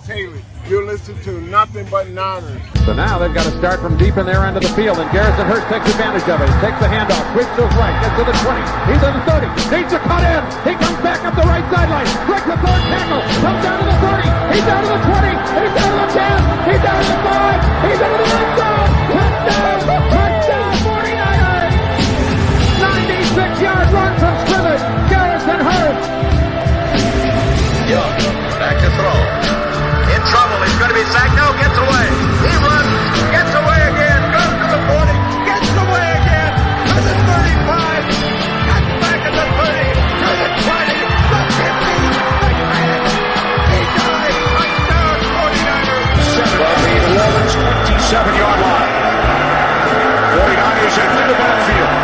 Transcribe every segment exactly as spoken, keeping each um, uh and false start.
Charles Haley. You're listening to Nothing But Niners. So now they've got to start from deep in their end of the field, and Garrison Hurst takes advantage of it. He takes the handoff, swings to his right, gets to the twenty. He's on the thirty, needs to cut in. He comes back up the right sideline, breaks the third tackle, comes down to the thirty. He's down to the twenty, he's down to the ten, he's down to the five, he's down to the end zone. Touchdown, touchdown, forty-niners! ninety-six yard run from scrimmage, Garrison Hurst. Young, back to throw. In trouble, he's going to be sacked. No, gets away. He runs, gets away again, goes to the forty, gets away again, to the thirty-five, cuts back at the thirty, to the twenty, the fifteen, the ten, he dies, touchdown, forty-niners. seven, eight, eleven, twenty-seven yard line. forty-niners into the backfield.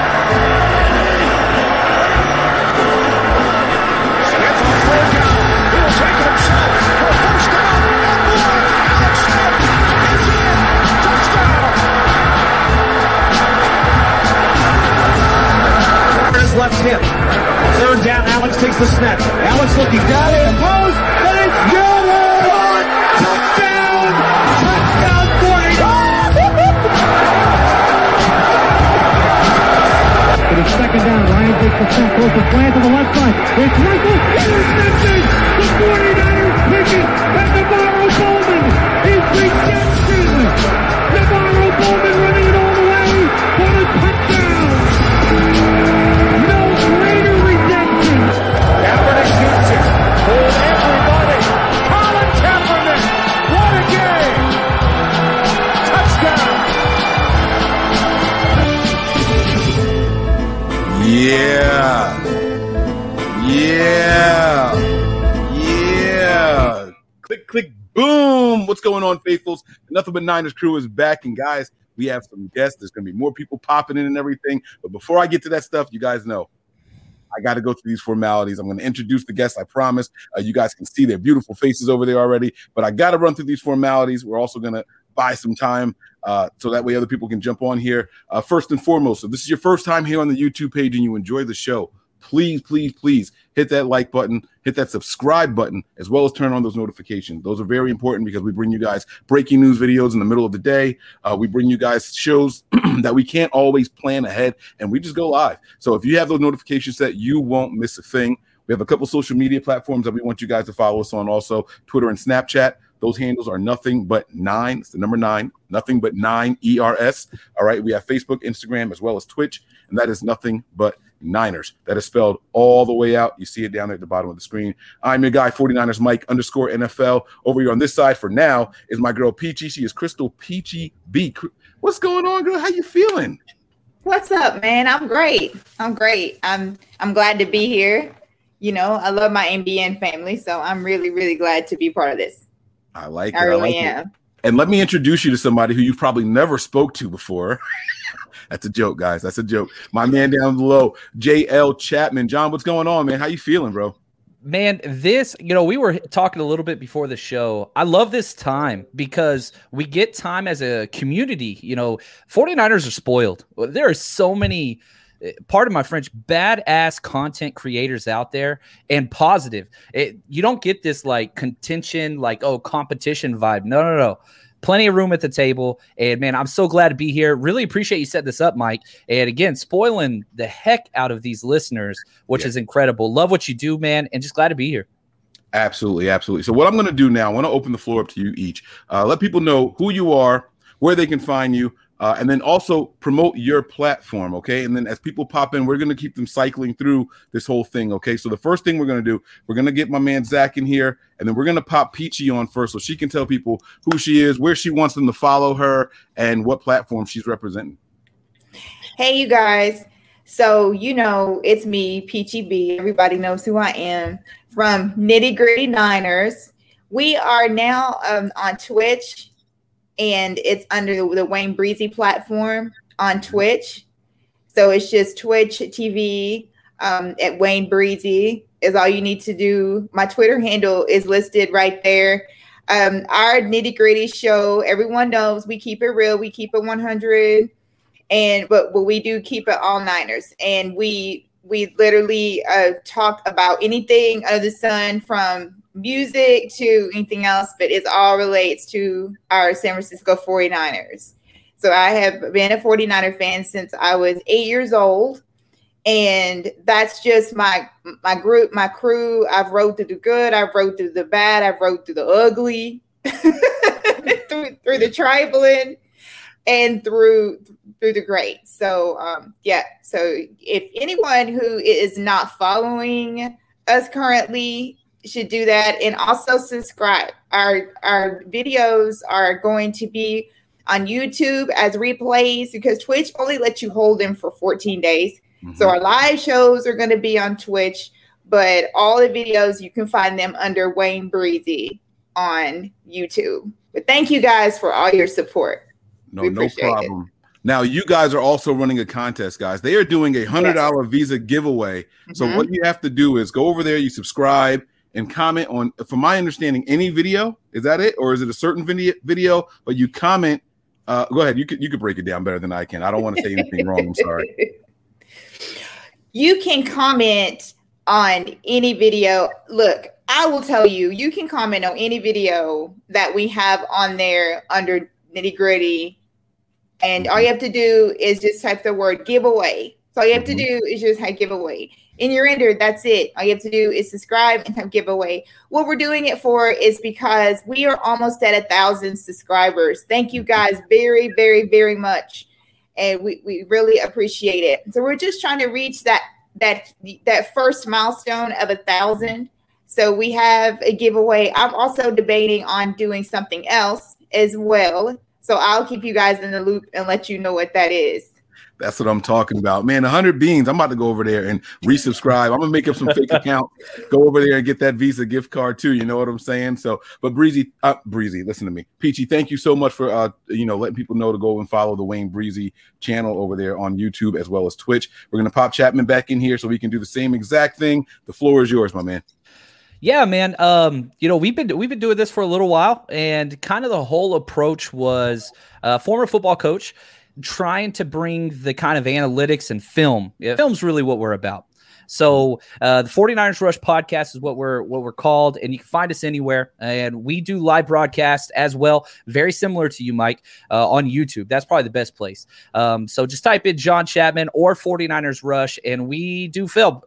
Left hip. Third down, Alex takes the snap. Alex looking down, they oppose, and it's good! Touchdown! Touchdown, forty-niners! It is second down, Ryan takes the snap, goes to flat to the left side. It's Michael, intercepted! The forty-niners pick it, and Navarro Bowman is redemption! Navarro Bowman running it all the way for a touchdown! Kaepernick shoots it. Hold everybody. Colin Kaepernick. What a game. Touchdown. Yeah. Yeah. Yeah. Click, click, boom. What's going on, faithfuls? Nothing But Niners crew is back. And, guys, we have some guests. There's going to be more people popping in and everything. But before I get to that stuff, you guys know. I got to go through these formalities. I'm going to introduce the guests, I promise. Uh, you guys can see their beautiful faces over there already, but I got to run through these formalities. We're also going to buy some time uh, so that way other people can jump on here. Uh, first and foremost, if this is your first time here on the YouTube page and you enjoy the show, please, please, please hit that like button, hit that subscribe button, as well as turn on those notifications. Those are very important because we bring you guys breaking news videos in the middle of the day. Uh, we bring you guys shows that we can't always plan ahead, and we just go live. So if you have those notifications set, you won't miss a thing. We have a couple social media platforms that we want you guys to follow us on also, Twitter and Snapchat. Those handles are nothing but nine. It's the number nine, nothing but nine E R S. All right, we have Facebook, Instagram, as well as Twitch, and that is nothing but Niners. That is spelled all the way out. You see it down there at the bottom of the screen. I'm your guy, forty-niners Mike underscore N F L. Over here on this side for now is my girl Peachy. She is Crystal Peachy B. What's going on, girl? How you feeling? What's up, man? I'm great. I'm great. I'm I'm glad to be here. You know, I love my N B N family, so I'm really, really glad to be part of this. I like it. I really I like am. It. And let me introduce you to somebody who you've probably never spoke to before. That's a joke, guys. That's a joke. My man down below, J L Chapman. John, what's going on, man? How you feeling, bro? Man, this, you know, we were talking a little bit before the show. I love this time because we get time as a community. You know, forty-niners are spoiled. There are so many, pardon my French, badass content creators out there, and positive. It, you don't get this, like, contention, like, oh, competition vibe. No, no, no. Plenty of room at the table, and, man, I'm so glad to be here. Really appreciate you setting this up, Mike. And, again, spoiling the heck out of these listeners, which yeah. is incredible. Love what you do, man, and just glad to be here. Absolutely, absolutely. So what I'm going to do now, I want to open the floor up to you each. Uh, let people know who you are, where they can find you, uh, and then also promote your platform, okay? And then as people pop in, we're going to keep them cycling through this whole thing, okay? So the first thing we're going to do, we're going to get my man Zach in here, and then we're going to pop Peachy on first so she can tell people who she is, where she wants them to follow her, and what platform she's representing. Hey, you guys. So, you know, it's me, Peachy B. Everybody knows who I am from Nitty Gritty Niners. We are now um, on Twitch, and it's under the Wayne Breezy platform on Twitch. So it's just Twitch T V um, at Wayne Breezy. Is all you need to do. My Twitter handle is listed right there. Um, our Nitty Gritty show, everyone knows we keep it real. We keep it one hundred, and but, but we do keep it all Niners. And we we literally uh, talk about anything under the sun, from music to anything else, but it all relates to our San Francisco forty-niners. So I have been a forty-niner fan since I was eight years old. And that's just my my group, my crew. I've rode through the good. I've rode through the bad. I've rode through the ugly, through, through the tribling, and through through the great. So, um, yeah. So if anyone who is not following us currently should do that, and also subscribe. Our, our videos are going to be on YouTube as replays because Twitch only lets you hold them for fourteen days. Mm-hmm. So our live shows are going to be on Twitch, but all the videos, you can find them under Wayne Breezy on YouTube. But thank you guys for all your support. No, we no problem. It. Now, you guys are also running a contest, guys. They are doing a one hundred dollars yes. Visa giveaway. Mm-hmm. So what you have to do is go over there, you subscribe, and comment on, from my understanding, any video. Is that it? Or is it a certain video? But you comment. Uh, go ahead. You could, you could break it down better than I can. I don't want to say anything wrong. I'm sorry. You can comment on any video. Look, I will tell you, you can comment on any video that we have on there under Nitty Gritty. And all you have to do is just type the word giveaway. So all you have to do is just type giveaway. In your ender, that's it. All you have to do is subscribe and type giveaway. What we're doing it for is because we are almost at a thousand subscribers. Thank you guys very, very, very much. And we, we really appreciate it. So we're just trying to reach that that that first milestone of a thousand. So we have a giveaway. I'm also debating on doing something else as well. So I'll keep you guys in the loop and let you know what that is. That's what I'm talking about, man. one hundred beans. I'm about to go over there and resubscribe. I'm going to make up some fake account. Go over there and get that Visa gift card too. You know what I'm saying? So, but Breezy, uh, Breezy, listen to me. Peachy, thank you so much for, uh, you know, letting people know to go and follow the Wayne Breezy channel over there on YouTube as well as Twitch. We're going to pop Chapman back in here so we can do the same exact thing. The floor is yours, my man. Yeah, man. Um, you know, we've been we've been doing this for a little while, and kind of the whole approach was uh, former football coach, trying to bring the kind of analytics and film. Yeah, film's really what we're about. So uh, the forty-niners Rush Podcast is what we're what we're called, and you can find us anywhere. And we do live broadcasts as well, very similar to you, Mike, uh, on YouTube. That's probably the best place. Um, so just type in John Chapman or forty-niners Rush, and we do film.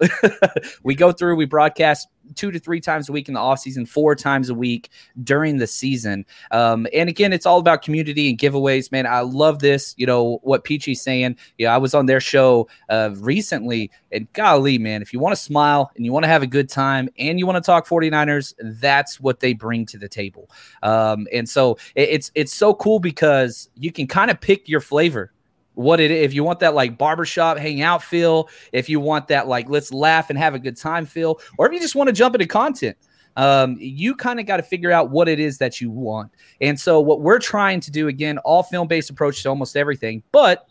We go through, we broadcast two to three times a week in the offseason, four times a week during the season. Um, and again, it's all about community and giveaways, man. I love this. You know, what Peachy's saying, you know, I was on their show uh, recently, and golly, man, if you want to smile and you want to have a good time and you want to talk forty-niners, that's what they bring to the table. Um, and so it, it's, it's so cool because you can kind of pick your flavor. What it is, if you want that like barbershop hangout feel, if you want that like let's laugh and have a good time feel, or if you just want to jump into content, um, you kind of got to figure out what it is that you want. And so what we're trying to do, again, all film-based approach to almost everything, but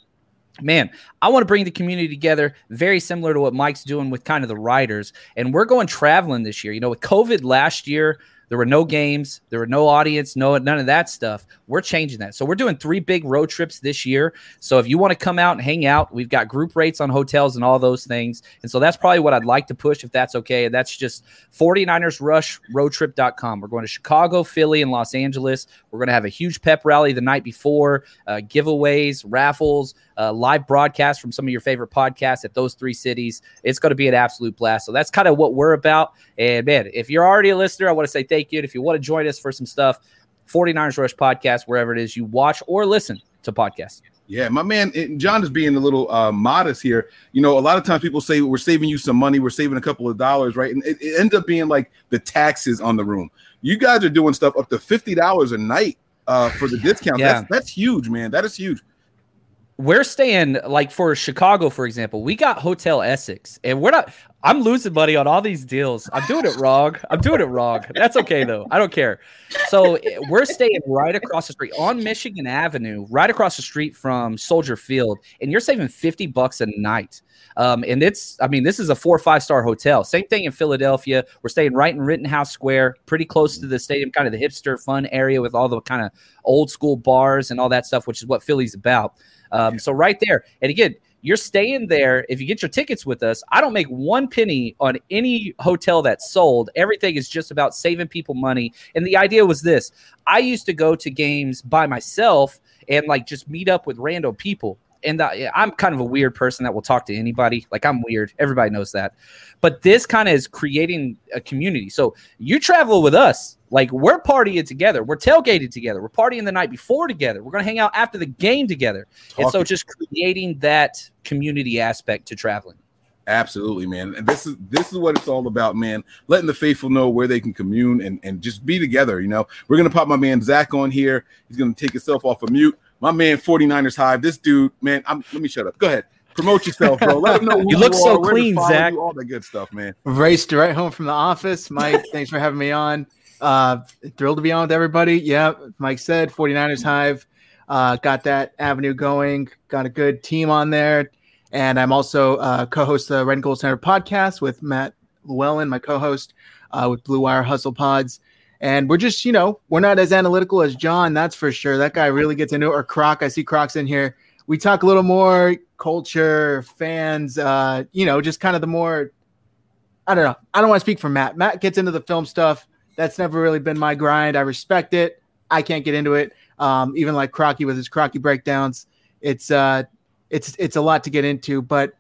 man, I want to bring the community together, very similar to what Mike's doing with kind of the writers. And we're going traveling this year. You know, with COVID last year, there were no games. There were no audience, no none of that stuff. We're changing that. So we're doing three big road trips this year. So if you want to come out and hang out, we've got group rates on hotels and all those things. And so that's probably what I'd like to push if that's okay. And that's just forty-niners rush road trip dot com. We're going to Chicago, Philly, and Los Angeles. We're going to have a huge pep rally the night before, uh, giveaways, raffles, uh, live broadcasts from some of your favorite podcasts at those three cities. It's going to be an absolute blast. So that's kind of what we're about. And man, if you're already a listener, I want to say thank you. It. If you want to join us for some stuff, forty-niners Rush Podcast, wherever it is you watch or listen to podcasts. Yeah, my man, John is being a little uh, modest here. You know, a lot of times people say we're saving you some money, we're saving a couple of dollars, right? And it, it ends up being like the taxes on the room. You guys are doing stuff up to fifty dollars a night uh, for the yeah, discount. Yeah. That's, that's huge, man. That is huge. We're staying, like for Chicago, for example, we got Hotel Essex, and we're not, I'm losing money on all these deals. I'm doing it wrong. I'm doing it wrong. That's okay, though. I don't care. So we're staying right across the street on Michigan Avenue, right across the street from Soldier Field, and you're saving fifty bucks a night. Um, and it's, I mean, this is a four or five star hotel. Same thing in Philadelphia. We're staying right in Rittenhouse Square, pretty close to the stadium, kind of the hipster fun area with all the kind of old school bars and all that stuff, which is what Philly's about. Um, so right there. And again, You're staying there. If you get your tickets with us, I don't make one penny on any hotel that's sold. Everything is just about saving people money. And the idea was this. I used to go to games by myself and like just meet up with random people. And the, I'm kind of a weird person that will talk to anybody. Like, I'm weird. Everybody knows that. But this kind of is creating a community. So you travel with us. Like, we're partying together. We're tailgated together. We're partying the night before together. We're going to hang out after the game together. Talking. And so just creating that community aspect to traveling. Absolutely, man. And this is this is what it's all about, man. Letting the faithful know where they can commune and, and just be together, you know. We're going to pop my man Zach on here. He's going to take himself off of mute. My man, forty-niners Hive, this dude, man, I'm, let me shut up. Go ahead. Promote yourself, bro. Let them know who you, you look are, so clean, Zach. You, all that good stuff, man. Raced right home from the office. Mike, thanks for having me on. Uh, thrilled to be on with everybody. Yeah, Mike said, forty-niners Hive. Uh, got that avenue going. Got a good team on there. And I'm also uh, co-host the Red and Gold Center podcast with Matt Llewellyn, my co-host uh, with Blue Wire Hustle Pods. And we're just, you know, we're not as analytical as John, that's for sure. That guy really gets into it. Or Croc, I see Croc's in here. We talk a little more culture, fans, uh, you know, just kind of the more, I don't know. I don't want to speak for Matt. Matt gets into the film stuff. That's never really been my grind. I respect it. I can't get into it. Um, even like Crocky with his Crocky breakdowns. It's uh, it's it's a lot to get into. But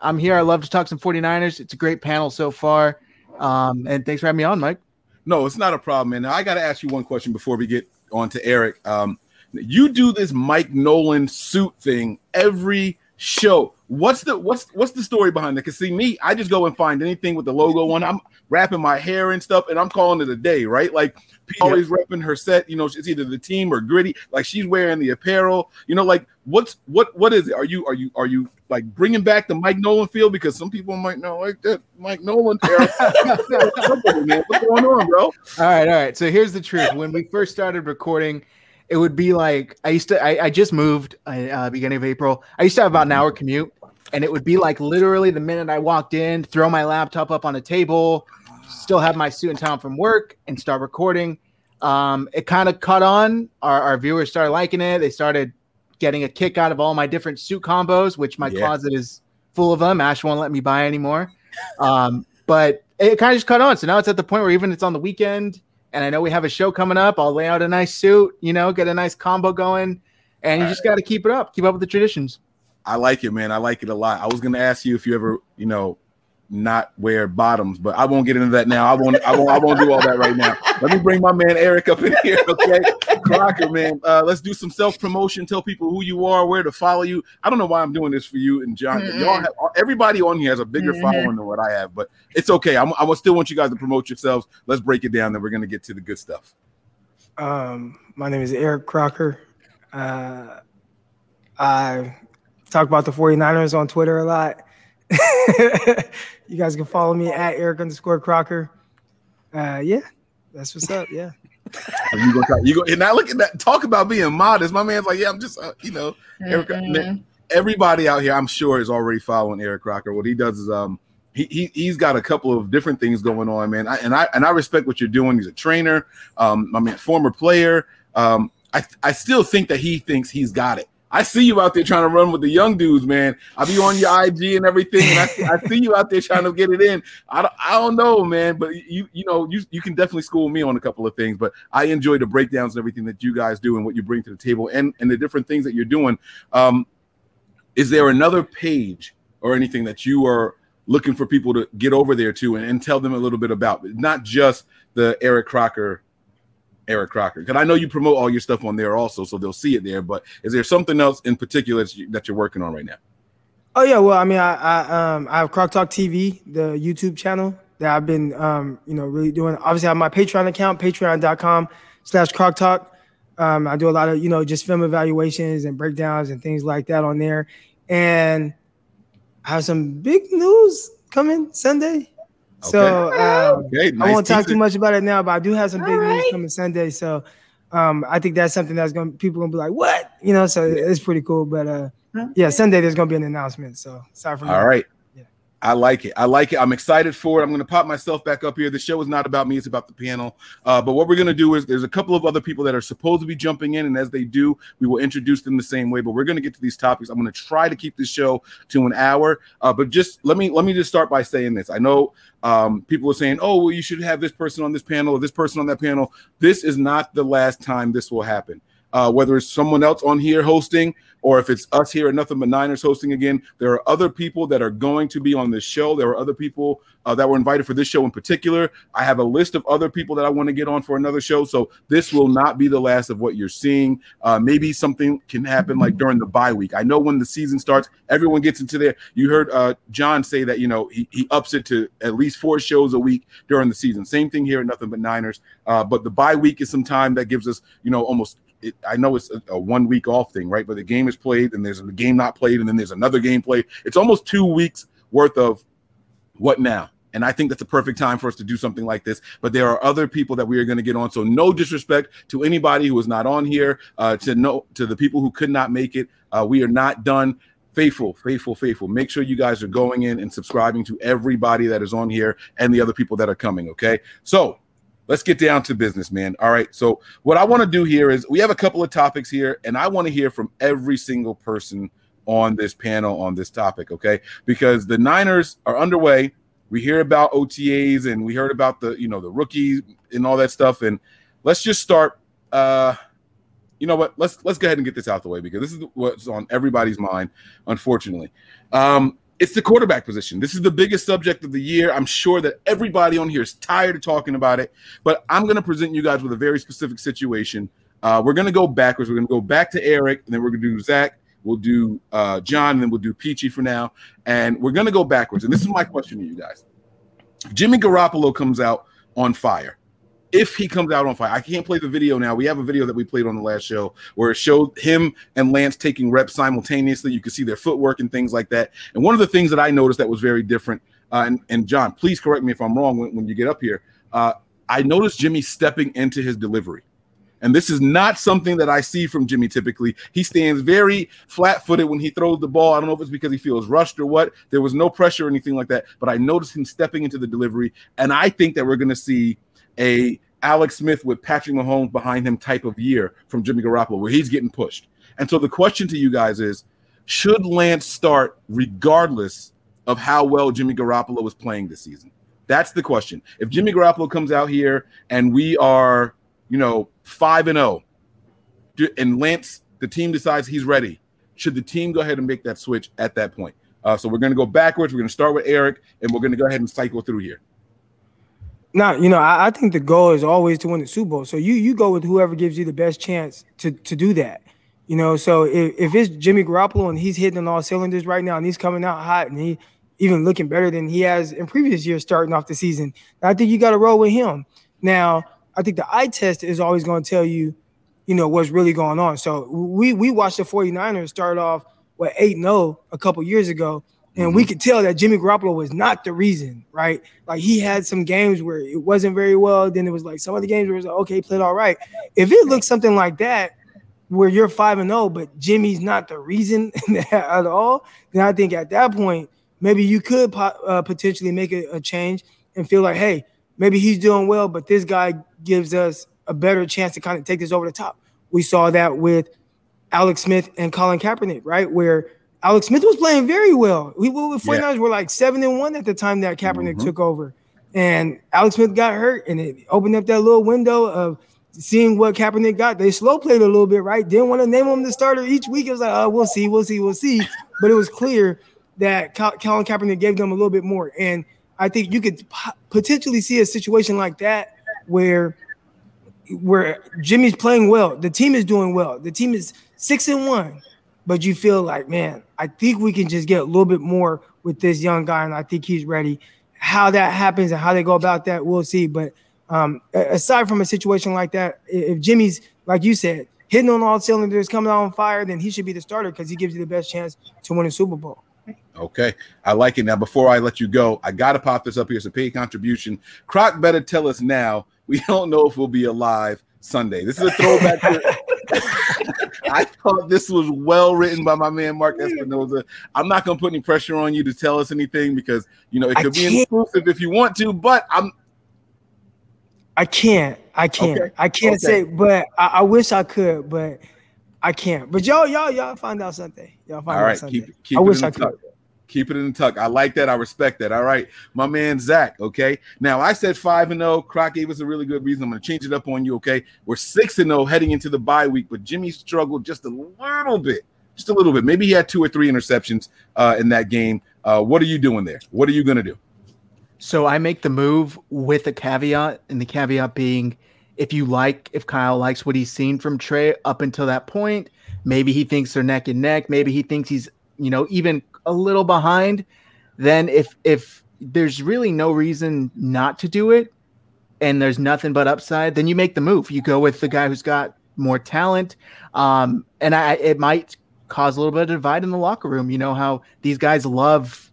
I'm here. I love to talk some forty-niners. It's a great panel so far. Um, and thanks for having me on, Mike. No, it's not a problem, man. Now, I got to ask you one question before we get on to Eric. Um, you do this Mike Nolan suit thing every show. What's the what's what's the story behind it? Because, see, me, I just go and find anything with the logo on. I'm wrapping my hair and stuff, and I'm calling it a day, right? Like, Pete always repping her set. You know, it's either the team or Gritty. Like, she's wearing the apparel. You know, like, what's what what is it? Are you are you are you like bringing back the Mike Nolan feel? Because some people might not like that Mike Nolan era. What's going on, bro? All right, all right. So here's the truth. When we first started recording, it would be like I used to. I, I just moved uh, beginning of April. I used to have about an hour commute. And it would be like literally the minute I walked in, throw my laptop up on a table, still have my suit and tie from work and start recording. Um, it kind of caught on. Our, our viewers started liking it. They started getting a kick out of all my different suit combos, which my yeah. closet is full of them. Ash won't let me buy anymore. Um, but it kind of just caught on. So now it's at the point where even it's on the weekend and I know we have a show coming up. I'll lay out a nice suit, you know, get a nice combo going. And you all just right. got to keep it up. Keep up with the traditions. I like it, man. I like it a lot. I was going to ask you if you ever, you know, not wear bottoms, but I won't get into that now. I won't, I won't, I won't do all that right now. Let me bring my man Eric up in here, okay? Crocker, man. Uh, let's do some self-promotion. Tell people who you are, where to follow you. I don't know why I'm doing this for you and John. Mm-hmm. Y'all have, everybody on here has a bigger mm-hmm. following than what I have, but it's okay. I'm, I still want you guys to promote yourselves. Let's break it down, then we're going to get to the good stuff. Um, my name is Eric Crocker. Uh, I... talk about the forty-niners on Twitter a lot. You guys can follow me at Eric underscore Crocker. Uh, yeah, that's what's up. Yeah. you gonna talk, you go, and now look at that. Talk about being modest. My man's like, yeah, I'm just, uh, you know, Eric, mm-hmm. man, everybody out here, I'm sure, is already following Eric Crocker. What he does is, um, he, he he's got a couple of different things going on, man. I, and I and I respect what you're doing. He's a trainer. Um, I mean, former player. Um, I I still think that he thinks he's got it. I see you out there trying to run with the young dudes, man. I be on your I G and everything, and I see, I see you out there trying to get it in. I don't, I don't know, man, but you you know, you, you can definitely school me on a couple of things, but I enjoy the breakdowns and everything that you guys do and what you bring to the table and, and the different things that you're doing. Um, is there another page or anything that you are looking for people to get over there to and, and tell them a little bit about? Not just the Eric Crocker Eric Crocker, because I know you promote all your stuff on there also, so they'll see it there. But is there something else in particular that, you, that you're working on right now? Oh yeah, well, I mean, I, I um I have Croc Talk T V, the YouTube channel that I've been um you know really doing. Obviously, I have my Patreon account, patreon dot com slash Croc Talk. Um, I do a lot of you know just film evaluations and breakdowns and things like that on there. And I have some big news coming Sunday. Okay. So um, okay, nice I won't talk teaser. Too much about it now, but I do have some big right. news coming Sunday. So um, I think that's something that's going to people going to be like, what? You know, so it's pretty cool. But uh, yeah, Sunday there's going to be an announcement. So sorry for me. All right. Yeah. I like it. I like it. I'm excited for it. I'm going to pop myself back up here. The show is not about me. It's about the panel. Uh, but what we're going to do is there's a couple of other people that are supposed to be jumping in. And as they do, we will introduce them the same way. But we're going to get to these topics. I'm going to try to keep this show to an hour. Uh, but just let me let me just start by saying this. I know um, people are saying, oh, well, you should have this person on this panel or this person on that panel. This is not the last time this will happen. Uh, whether it's someone else on here hosting or if it's us here at Nothing But Niners hosting again, there are other people that are going to be on this show. There are other people uh, that were invited for this show in particular. I have a list of other people that I want to get on for another show. So this will not be the last of what you're seeing. Uh, maybe something can happen like during the bye week. I know when the season starts, everyone gets into there. You heard uh, John say that, you know, he, he ups it to at least four shows a week during the season. Same thing here at Nothing But Niners. Uh, but the bye week is some time that gives us, you know, almost – It, I know it's a, a one week off thing, right? But the game is played and there's a game not played and then there's another game played. It's almost two weeks worth of what now? And I think that's the perfect time for us to do something like this. But there are other people that we are going to get on. So no disrespect to anybody who is not on here, uh, to no, to the people who could not make it. Uh, we are not done. Faithful, faithful, faithful. Make sure you guys are going in and subscribing to everybody that is on here and the other people that are coming. Okay. So let's get down to business, man. All right. So what I want to do here is we have a couple of topics here, and I want to hear from every single person on this panel on this topic, okay? Because the Niners are underway. We hear about O T As, and we heard about the, you know, the rookies and all that stuff. And let's just start. Uh, you know what? Let's let's go ahead and get this out the way because this is what's on everybody's mind, unfortunately. Um, It's the quarterback position. This is the biggest subject of the year. I'm sure that everybody on here is tired of talking about it, but I'm going to present you guys with a very specific situation. Uh, we're going to go backwards. We're going to go back to Eric, and then we're going to do Zach. We'll do uh, John, and then we'll do Peachy for now. And we're going to go backwards. And this is my question to you guys. Jimmy Garoppolo comes out on fire. If he comes out on fire, I can't play the video now. We have a video that we played on the last show where it showed him and Lance taking reps simultaneously. You can see their footwork and things like that. And one of the things that I noticed that was very different, uh, and, and John, please correct me if I'm wrong when, when you get up here, uh, I noticed Jimmy stepping into his delivery. And this is not something that I see from Jimmy typically. He stands very flat-footed when he throws the ball. I don't know if it's because he feels rushed or what. There was no pressure or anything like that. But I noticed him stepping into the delivery, and I think that we're going to see – a Alex Smith with Patrick Mahomes behind him type of year from Jimmy Garoppolo where he's getting pushed. And so the question to you guys is, should Lance start regardless of how well Jimmy Garoppolo is playing this season? That's the question. If Jimmy Garoppolo comes out here and we are, you know, five and oh and Lance, the team decides he's ready, should the team go ahead and make that switch at that point? Uh, so we're going to go backwards. We're going to start with Eric, and we're going to go ahead and cycle through here. Now, you know, I, I think the goal is always to win the Super Bowl. So you you go with whoever gives you the best chance to to do that. You know, so if, if it's Jimmy Garoppolo and he's hitting on all cylinders right now and he's coming out hot and he even looking better than he has in previous years starting off the season, I think you got to roll with him. Now, I think the eye test is always going to tell you, you know, what's really going on. So we we watched the 49ers start off with eight and oh a couple years ago. And we could tell that Jimmy Garoppolo was not the reason, right? Like, he had some games where it wasn't very well. Then it was like some of the games where it was like, okay, he played all right. If it looks something like that, where you're five and oh, but Jimmy's not the reason at all, then I think at that point, maybe you could uh, potentially make a, a change and feel like, hey, maybe he's doing well, but this guy gives us a better chance to kind of take this over the top. We saw that with Alex Smith and Colin Kaepernick, right, where – Alex Smith was playing very well. We, we, the 49ers yeah. were like seven and one at the time that Kaepernick mm-hmm. took over. And Alex Smith got hurt, and it opened up that little window of seeing what Kaepernick got. They slow played a little bit, right? Didn't want to name him the starter each week. It was like, oh, we'll see, we'll see, we'll see. But it was clear that Colin Kaepernick gave them a little bit more. And I think you could potentially see a situation like that where where Jimmy's playing well. The team is doing well. The team is six and one. But you feel like, man, I think we can just get a little bit more with this young guy, and I think he's ready. How that happens and how they go about that, we'll see. But um, aside from a situation like that, if Jimmy's, like you said, hitting on all cylinders, coming out on fire, then he should be the starter because he gives you the best chance to win a Super Bowl. Okay, I like it. Now, before I let you go, I got to pop this up here. It's a paid contribution. Croc better tell us now. We don't know if we'll be alive Sunday. This is a throwback to I thought this was well written by my man Mark Espinoza. I'm not going to put any pressure on you to tell us anything because, you know, it could be inclusive if you want to, but I'm. I can't. I can't. Okay. I can't okay. say, but I, I wish I could, but I can't. But y'all, y'all, y'all find out Sunday. Y'all find All right. out Sunday. Keep, keep I wish I could. Keep it in the tuck. I like that. I respect that. All right. My man, Zach. Okay. Now, I said five and oh. Croc gave us a really good reason. I'm going to change it up on you. Okay. We're six and oh heading into the bye week, but Jimmy struggled just a little bit. Just a little bit. Maybe he had two or three interceptions uh, in that game. Uh, what are you doing there? What are you going to do? So I make the move with a caveat, and the caveat being if you like, if Kyle likes what he's seen from Trey up until that point, maybe he thinks they're neck and neck. Maybe he thinks he's, you know, even a little behind, then if if there's really no reason not to do it and there's nothing but upside, then you make the move. You go with the guy who's got more talent. Um, and I it might cause a little bit of divide in the locker room. You know how these guys love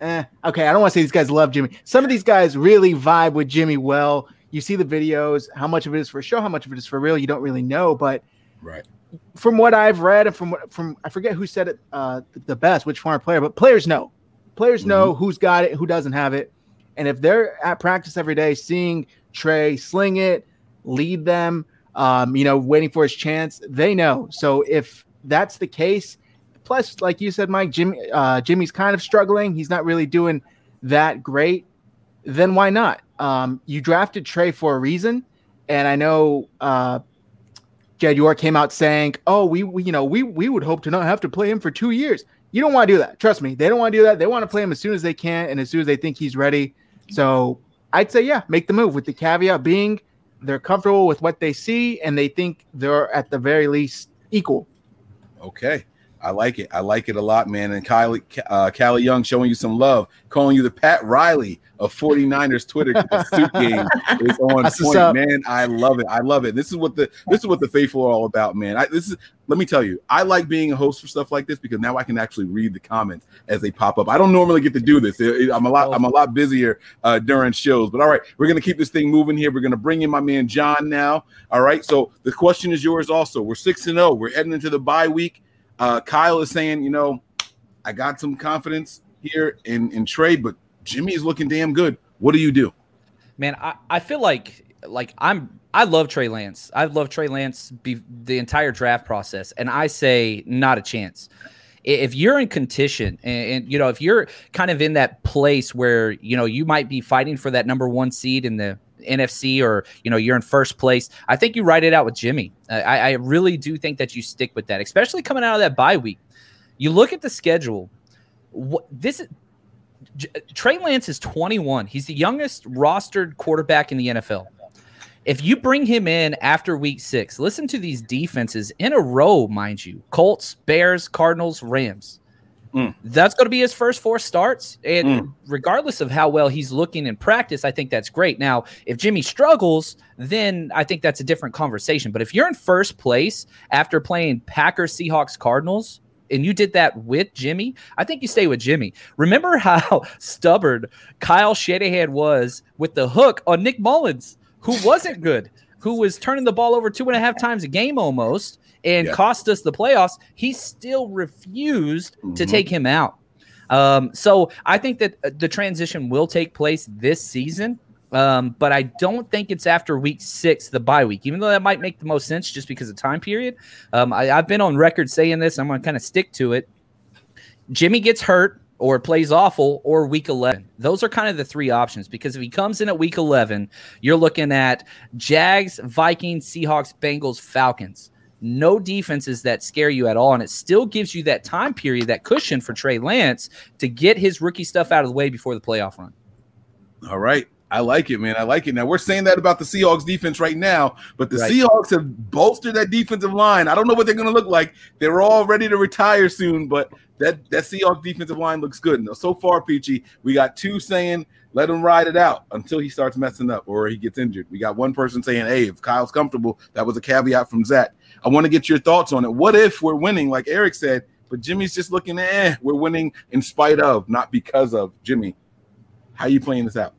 eh, okay, I don't want to say these guys love Jimmy. Some of these guys really vibe with Jimmy well. You see the videos, how much of it is for show, how much of it is for real, you don't really know, but right. From what I've read and from from I forget who said it uh, the best, which former player, but players know. Players mm-hmm. know who's got it, who doesn't have it. And if they're at practice every day seeing Trey sling it, lead them, um, you know, waiting for his chance, they know. So if that's the case, plus, like you said, Mike, Jimmy, uh, Jimmy's kind of struggling. He's not really doing that great. Then why not? Um, you drafted Trey for a reason. And I know uh, – Jed York came out saying, "Oh, we, we, you know, we we would hope to not have to play him for two years. You don't want to do that. Trust me, they don't want to do that. They want to play him as soon as they can and as soon as they think he's ready." So I'd say, yeah, make the move with the caveat being they're comfortable with what they see and they think they're at the very least equal. Okay. I like it. I like it a lot, man. And Kylie, uh, Callie Young showing you some love, calling you the Pat Riley of 49ers Twitter. The suit game is on That's point, man. I love it. I love it. This is what the this is what the faithful are all about, man. I, this is. Let me tell you, I like being a host for stuff like this because now I can actually read the comments as they pop up. I don't normally get to do this. I'm a lot I'm a lot busier uh, during shows. But all right, we're going to keep this thing moving here. We're going to bring in my man John now. All right. So the question is yours also. We're six and oh. We're heading into the bye week. Uh, Kyle is saying, you know, I got some confidence here in, in Trey, but Jimmy is looking damn good. What do you do? Man, I, I feel like like I'm I love Trey Lance. I've loved Trey Lance be, the entire draft process, and I say not a chance. If you're in contention and, and, you know, if you're kind of in that place where, you know, you might be fighting for that number one seed in the N F C or, you know, you're in first place, I think you ride it out with Jimmy. I, I really do think that you stick with that, especially coming out of that bye week. You look at the schedule. What, this is, J- Trey Lance is twenty-one. He's the youngest rostered quarterback in the N F L. If you bring him in after week six, listen to these defenses in a row, mind you. Colts, Bears, Cardinals, Rams. Mm. That's going to be his first four starts, and mm. regardless of how well he's looking in practice, I think that's great. Now, if Jimmy struggles, then I think that's a different conversation. But if you're in first place after playing Packers, Seahawks, Cardinals, and you did that with Jimmy, I think you stay with Jimmy. Remember how stubborn Kyle Shanahan was with the hook on Nick Mullins, who wasn't good, who was turning the ball over two and a half times a game almost, and yeah. cost us the playoffs. He still refused mm-hmm. to take him out. Um, so I think that the transition will take place this season, um, but I don't think it's after week six, the bye week, even though that might make the most sense just because of time period. Um, I, I've been on record saying this. I'm going to kind of stick to it. Jimmy gets hurt or plays awful or week eleven. Those are kind of the three options because if he comes in at week eleven, you're looking at Jags, Vikings, Seahawks, Bengals, Falcons. No defenses that scare you at all, and it still gives you that time period, that cushion for Trey Lance to get his rookie stuff out of the way before the playoff run. All right. I like it, man. I like it. Now, we're saying that about the Seahawks defense right now, but the right. Seahawks have bolstered that defensive line. I don't know what they're going to look like. They're all ready to retire soon, but that, that Seahawks defensive line looks good. Now, so far, Peachy, we got two saying – let him ride it out until he starts messing up or he gets injured. We got one person saying, hey, if Kyle's comfortable, that was a caveat from Zach. I want to get your thoughts on it. What if we're winning, like Eric said, but Jimmy's just looking, eh, we're winning in spite of, not because of Jimmy. How are you playing this out?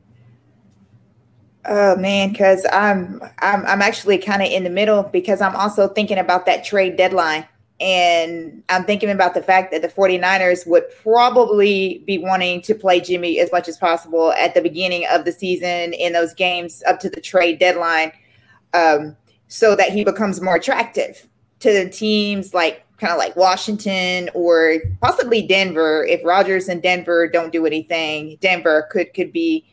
Oh man, because I'm I'm I'm actually kind of in the middle, because I'm also thinking about that trade deadline, and I'm thinking about the fact that the 49ers would probably be wanting to play Jimmy as much as possible at the beginning of the season in those games up to the trade deadline, um, so that he becomes more attractive to the teams like kind of like Washington or possibly Denver. If Rodgers and Denver don't do anything, Denver could could be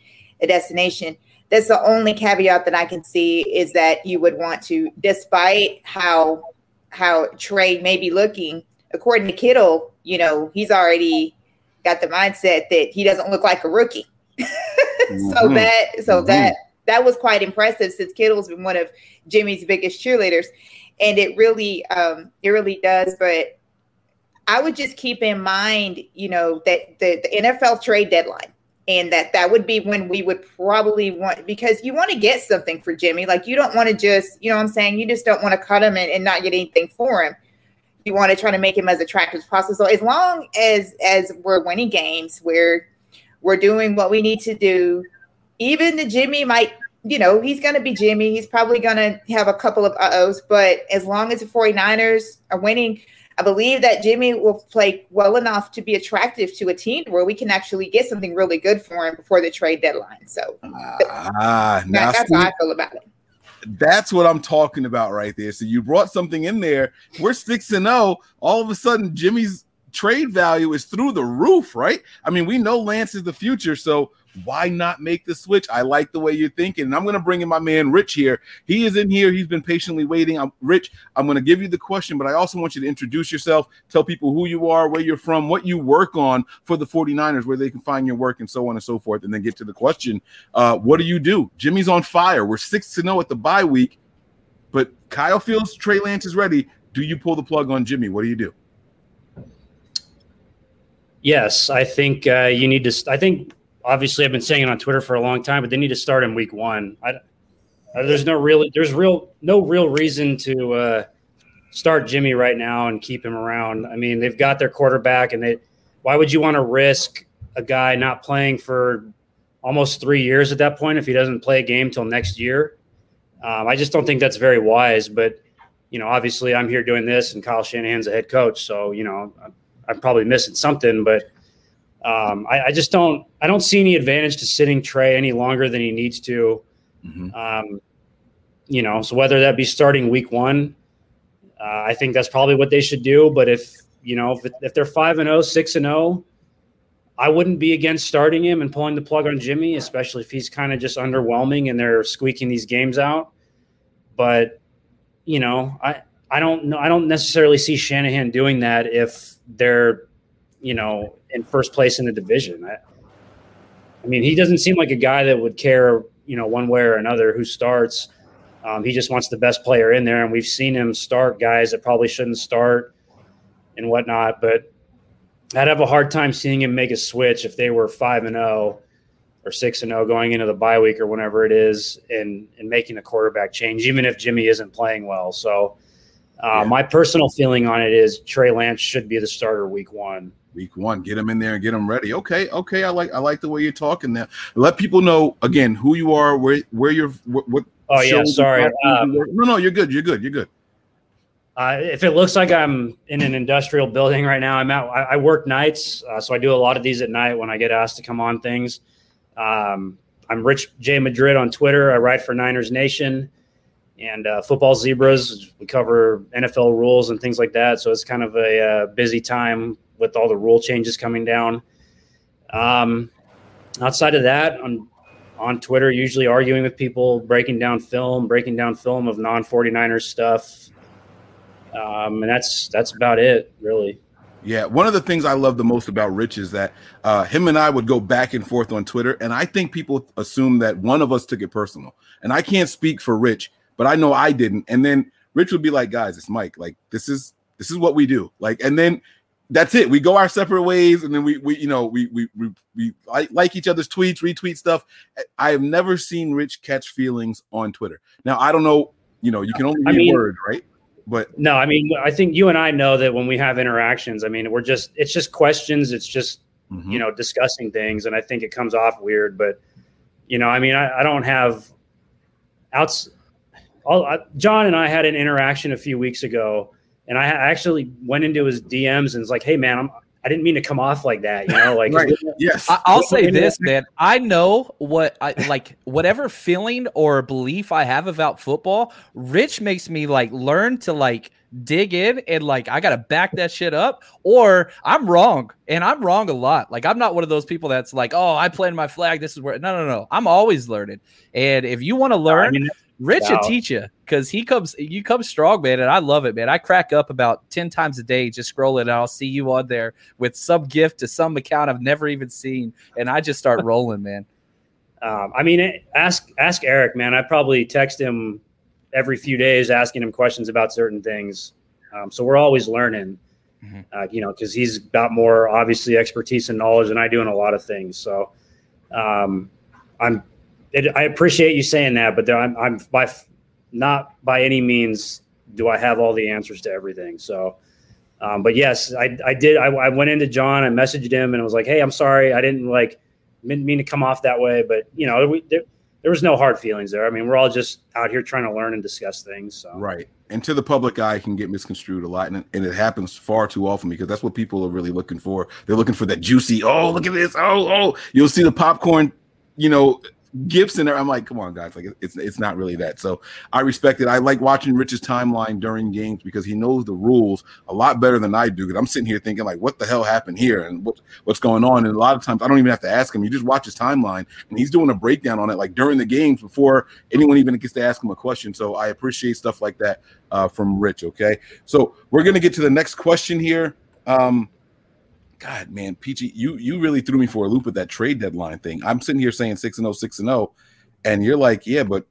a destination. That's the only caveat that I can see, is that you would want to, despite how how Trey may be looking, according to Kittle, you know, he's already got the mindset that he doesn't look like a rookie. Mm-hmm. So that so mm-hmm. that that was quite impressive, since Kittle's been one of Jimmy's biggest cheerleaders. And it really um, it really does. But I would just keep in mind, you know, that the, the N F L trade deadline. And that that would be when we would probably want, because you want to get something for Jimmy. Like, you don't want to just, you know what I'm saying? You just don't want to cut him and, and not get anything for him. You want to try to make him as attractive as possible. So as long as as we're winning games, we're, we're doing what we need to do, even the Jimmy might, you know, he's going to be Jimmy. He's probably going to have a couple of uh-ohs. But as long as the 49ers are winning, I believe that Jimmy will play well enough to be attractive to a team where we can actually get something really good for him before the trade deadline. So uh, that's, that's how I feel about it. That's what I'm talking about right there. So you brought something in there. We're six and oh. All of a sudden, Jimmy's trade value is through the roof, right? I mean, we know Lance is the future, so why not make the switch? I like the way you're thinking. And I'm going to bring in my man, Rich, here. He is in here. He's been patiently waiting. I'm, Rich, I'm going to give you the question, but I also want you to introduce yourself, tell people who you are, where you're from, what you work on for the 49ers, where they can find your work, and so on and so forth, and then get to the question. Uh, what do you do? Jimmy's on fire. We're six to oh at the bye week, but Kyle Fields, Trey Lance is ready. Do you pull the plug on Jimmy? What do you do? Yes, I think uh, you need to – I think – obviously, I've been saying it on Twitter for a long time, but they need to start in week one. I, there's no real, there's real, no real reason to uh, start Jimmy right now and keep him around. I mean, they've got their quarterback, and they. Why would you want to risk a guy not playing for almost three years at that point if he doesn't play a game till next year? Um, I just don't think that's very wise. But you know, obviously, I'm here doing this, and Kyle Shanahan's a head coach, so you know, I'm, I'm probably missing something, but. Um, I, I just don't – I don't see any advantage to sitting Trey any longer than he needs to. Mm-hmm. Um, you know, so whether that be starting week one, uh, I think that's probably what they should do. But if, you know, if, if they're five and oh, six and oh, I wouldn't be against starting him and pulling the plug on Jimmy, especially if he's kind of just underwhelming and they're squeaking these games out. But, you know, I, I don't know. I don't necessarily see Shanahan doing that if they're, you know – in first place in the division. I, I mean, he doesn't seem like a guy that would care, you know, one way or another who starts. Um, he just wants the best player in there, and we've seen him start guys that probably shouldn't start and whatnot. But I'd have a hard time seeing him make a switch if they were five and zero or six and zero going into the bye week or whenever it is, and and making a quarterback change, even if Jimmy isn't playing well. So uh, yeah. My personal feeling on it is Trey Lance should be the starter week one. Week one, get them in there and get them ready. Okay, okay, I like I like the way you're talking there. Let people know again who you are, where where you're, what. what oh yeah, sorry. Um, no, no, you're good. You're good. You're good. Uh, if it looks like I'm in an industrial building right now, I'm out. I, I work nights, uh, so I do a lot of these at night when I get asked to come on things. Um, I'm Rich J Madrid on Twitter. I write for Niners Nation and uh, Football Zebras. We cover N F L rules and things like that. So it's kind of a uh, busy time with all the rule changes coming down. Um, outside of that, I'm on Twitter, usually arguing with people, breaking down film, breaking down film of non forty-niners stuff. Um, and that's, that's about it, really. Yeah. One of the things I love the most about Rich is that uh, him and I would go back and forth on Twitter. And I think people assume that one of us took it personal, and I can't speak for Rich, but I know I didn't. And then Rich would be like, guys, it's Mike. Like, this is, this is what we do. Like, and then, that's it. We go our separate ways, and then we, we you know, we we we we like each other's tweets, retweet stuff. I have never seen Rich catch feelings on Twitter. Now, I don't know, you know, you can only read I mean, word, right? But no, I mean, I think you and I know that when we have interactions, I mean, we're just it's just questions. It's just, mm-hmm. you know, discussing things, and I think it comes off weird. But, you know, I mean, I, I don't have outs, all, I, John and I had an interaction a few weeks ago, and I actually went into his D Ms and was like, "Hey, man, I'm, I didn't mean to come off like that, you know." Like, right. it, yes, I, I'll say this, man. I know what I like. Whatever feeling or belief I have about football, Rich makes me like learn to like dig in and like I gotta back that shit up, or I'm wrong, and I'm wrong a lot. Like I'm not one of those people that's like, "Oh, I planted my flag. This is where." No, no, no. I'm always learning, and if you want to learn. I mean, Rich wow. will teach you because he comes, you come strong, man. And I love it, man. I crack up about ten times a day just scrolling, and I'll see you on there with some gift to some account I've never even seen. And I just start rolling, man. Um, I mean, it, ask ask Eric, man. I probably text him every few days asking him questions about certain things. Um, so we're always learning, mm-hmm. uh, you know, because he's got more, obviously, expertise and knowledge than I do in a lot of things. So um, I'm. It, I appreciate you saying that, but there, I'm, I'm by not by any means do I have all the answers to everything. So, um, but yes, I, I did. I, I went into John, I messaged him, and I was like, "Hey, I'm sorry, I didn't like didn't mean to come off that way." But you know, we, there, there was no hard feelings there. I mean, we're all just out here trying to learn and discuss things. So. Right. And to the public eye, it can get misconstrued a lot, and, and it happens far too often because that's what people are really looking for. They're looking for that juicy. Oh, look at this. Oh, oh, you'll see the popcorn. You know. Gifts in there. I'm like, come on, guys. Like, it's it's not really that. So I respect it. I like watching Rich's timeline during games because he knows the rules a lot better than I do. Because I'm sitting here thinking, like, what the hell happened here and what, what's going on? And a lot of times I don't even have to ask him. You just watch his timeline, and he's doing a breakdown on it, like during the games before anyone even gets to ask him a question. So I appreciate stuff like that uh, from Rich. Okay, so we're gonna get to the next question here. Um, God, man, Peachy, you you really threw me for a loop with that trade deadline thing. I'm sitting here saying six and oh, six and oh, and you're like, yeah, but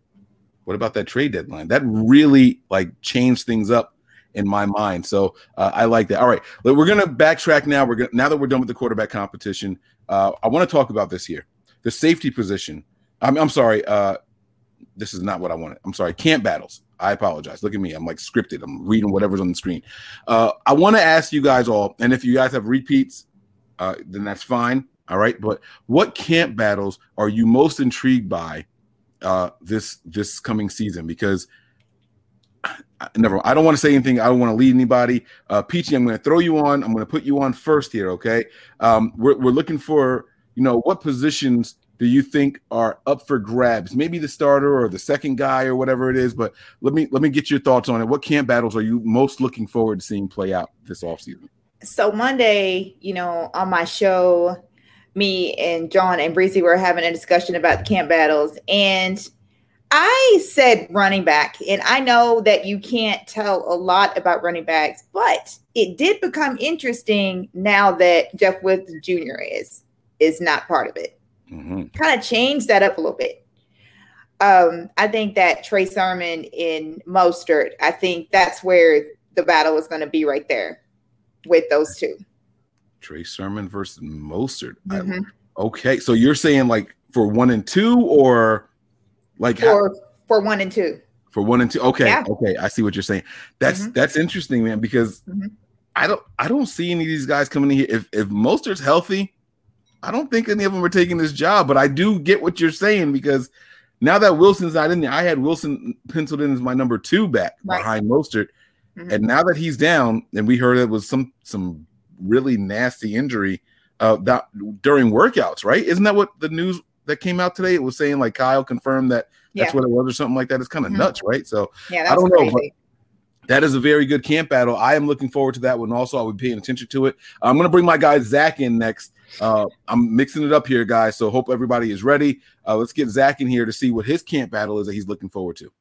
what about that trade deadline? That really, like, changed things up in my mind. So uh, I like that. All right, we're going to backtrack now. We're gonna, now that we're done with the quarterback competition, uh, I want to talk about this here. The safety position. I'm, I'm sorry. Uh, this is not what I wanted. I'm sorry. Camp battles. I apologize. Look at me. I'm like scripted. I'm reading whatever's on the screen. Uh, I want to ask you guys all, and if you guys have repeats, uh, then that's fine. All right. But what camp battles are you most intrigued by uh, this this coming season? Because I, never, I don't want to say anything. I don't want to lead anybody. Uh, Peachy, I'm going to throw you on. I'm going to put you on first here. Okay. Um, we're we're looking for, you know, what positions do you think are up for grabs? Maybe the starter or the second guy or whatever it is, but let me let me get your thoughts on it. What camp battles are you most looking forward to seeing play out this offseason? So Monday, you know, on my show, me and John and Breezy were having a discussion about the camp battles, and I said running back, and I know that you can't tell a lot about running backs, but it did become interesting now that Jeff Wilson Junior is is not part of it. Mm-hmm. Kind of change that up a little bit. Um, I think that Trey Sermon in Mostert, I think that's where the battle is going to be right there with those two. Trey Sermon versus Mostert. Mm-hmm. I, okay, so you're saying like for one and two or like for, how, for one and two. For one and two. Okay, yeah. okay. I see what you're saying. That's mm-hmm. that's interesting, man, because mm-hmm. I don't I don't see any of these guys coming in here. If if Mostert's healthy, I don't think any of them are taking this job, but I do get what you're saying because now that Wilson's not in there, I had Wilson penciled in as my number two back right. behind Mostert. Mm-hmm. And now that he's down, and we heard it was some some really nasty injury uh, that, during workouts, right? Isn't that what the news that came out today? It was saying like Kyle confirmed that that's yeah. what it was or something like that. It's kind of mm-hmm. nuts, right? So yeah, that's I don't know. But that is a very good camp battle. I am looking forward to that one. Also, I would be paying attention to it. I'm going to bring my guy Zach in next. Uh, I'm mixing it up here, guys, so hope everybody is ready. Uh, let's get Zach in here to see what his camp battle is that he's looking forward to.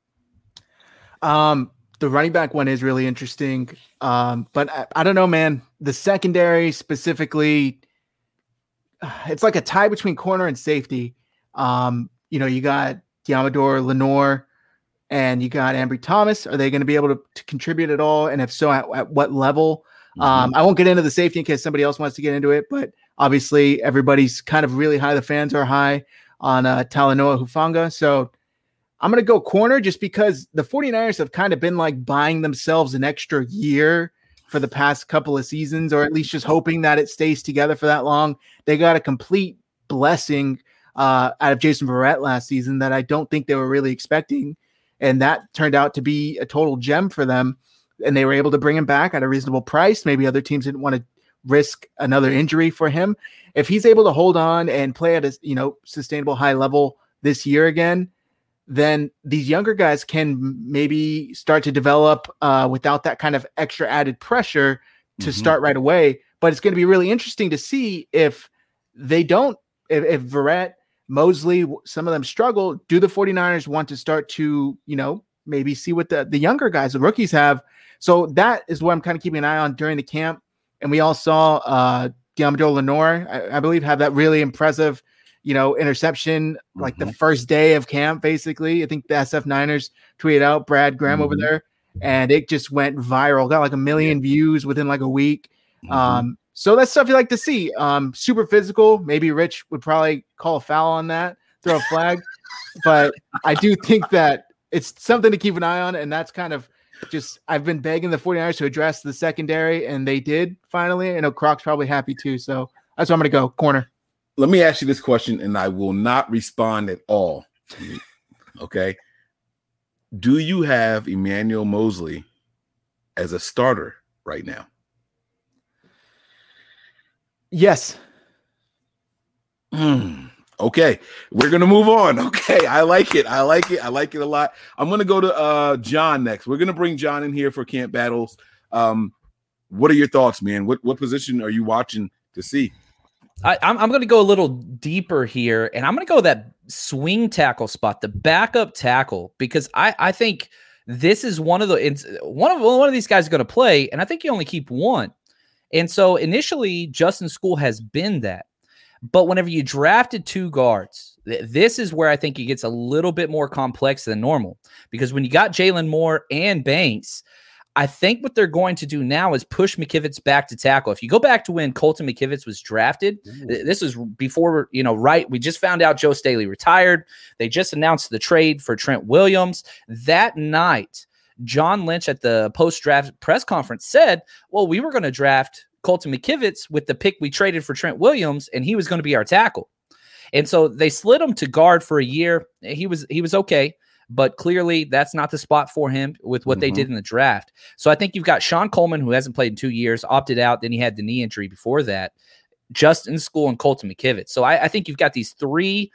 Um, the running back one is really interesting, um, but I, I don't know, man. The secondary specifically, it's like a tie between corner and safety. Um, you know, you got Deommodore Lenoir and you got Ambry Thomas. Are they going to be able to, to contribute at all? And if so, at, at what level? Mm-hmm. Um, I won't get into the safety in case somebody else wants to get into it, but obviously, everybody's kind of really high. The fans are high on uh, Talanoa Hufanga. So I'm going to go corner just because the 49ers have kind of been like buying themselves an extra year for the past couple of seasons, or at least just hoping that it stays together for that long. They got a complete blessing uh, out of Jason Verrett last season that I don't think they were really expecting. And that turned out to be a total gem for them. And they were able to bring him back at a reasonable price. Maybe other teams didn't want to risk another injury for him. If he's able to hold on and play at a, you know, sustainable high level this year again, then these younger guys can maybe start to develop uh, without that kind of extra added pressure to mm-hmm. start right away. But it's going to be really interesting to see if they don't, if, if Verrett, Mosley, some of them struggle. Do the 49ers want to start to, you know, maybe see what the, the younger guys, the rookies have? So that is what I'm kind of keeping an eye on during the camp. And we all saw uh, Deommodore Lenoir, I, I believe, have that really impressive, you know, interception, mm-hmm. like the first day of camp, basically. I think the S F Niners tweeted out Brad Graham mm-hmm. over there, and it just went viral. Got like a million views within like a week. Mm-hmm. Um, so that's stuff you like to see. Um, super physical. Maybe Rich would probably call a foul on that, throw a flag. But I do think that it's something to keep an eye on, and that's kind of just, I've been begging the 49ers to address the secondary, and they did finally. I know Croc's probably happy too, so that's where I'm going to go. Corner. Let me ask you this question, and I will not respond at all. Okay. Do you have Emmanuel Mosley as a starter right now? Yes. Mm. Okay, we're going to move on. Okay, I like it. I like it. I like it a lot. I'm going to go to uh, John next. We're going to bring John in here for camp battles. Um, what are your thoughts, man? What what position are you watching to see? I, I'm, I'm going to go a little deeper here, and I'm going to go that swing tackle spot, the backup tackle, because I, I think this is one of the it's, one of one of these guys is going to play, and I think you only keep one. And so initially, Justin Skule has been that. But whenever you drafted two guards, th- this is where I think it gets a little bit more complex than normal. Because when you got Jalen Moore and Banks, I think what they're going to do now is push McKivitz back to tackle. If you go back to when Colton McKivitz was drafted, th- this was before, you know, right? We just found out Joe Staley retired. They just announced the trade for Trent Williams. That night, John Lynch at the post-draft press conference said, well, we were going to draft Colton McKivitz with the pick we traded for Trent Williams, and he was going to be our tackle. And so they slid him to guard for a year. He was he was okay, but clearly that's not the spot for him with what mm-hmm. they did in the draft. So I think you've got Sean Coleman, who hasn't played in two years, opted out, then he had the knee injury before that, Justin Skule and Colton McKivitz. So I, I think you've got these three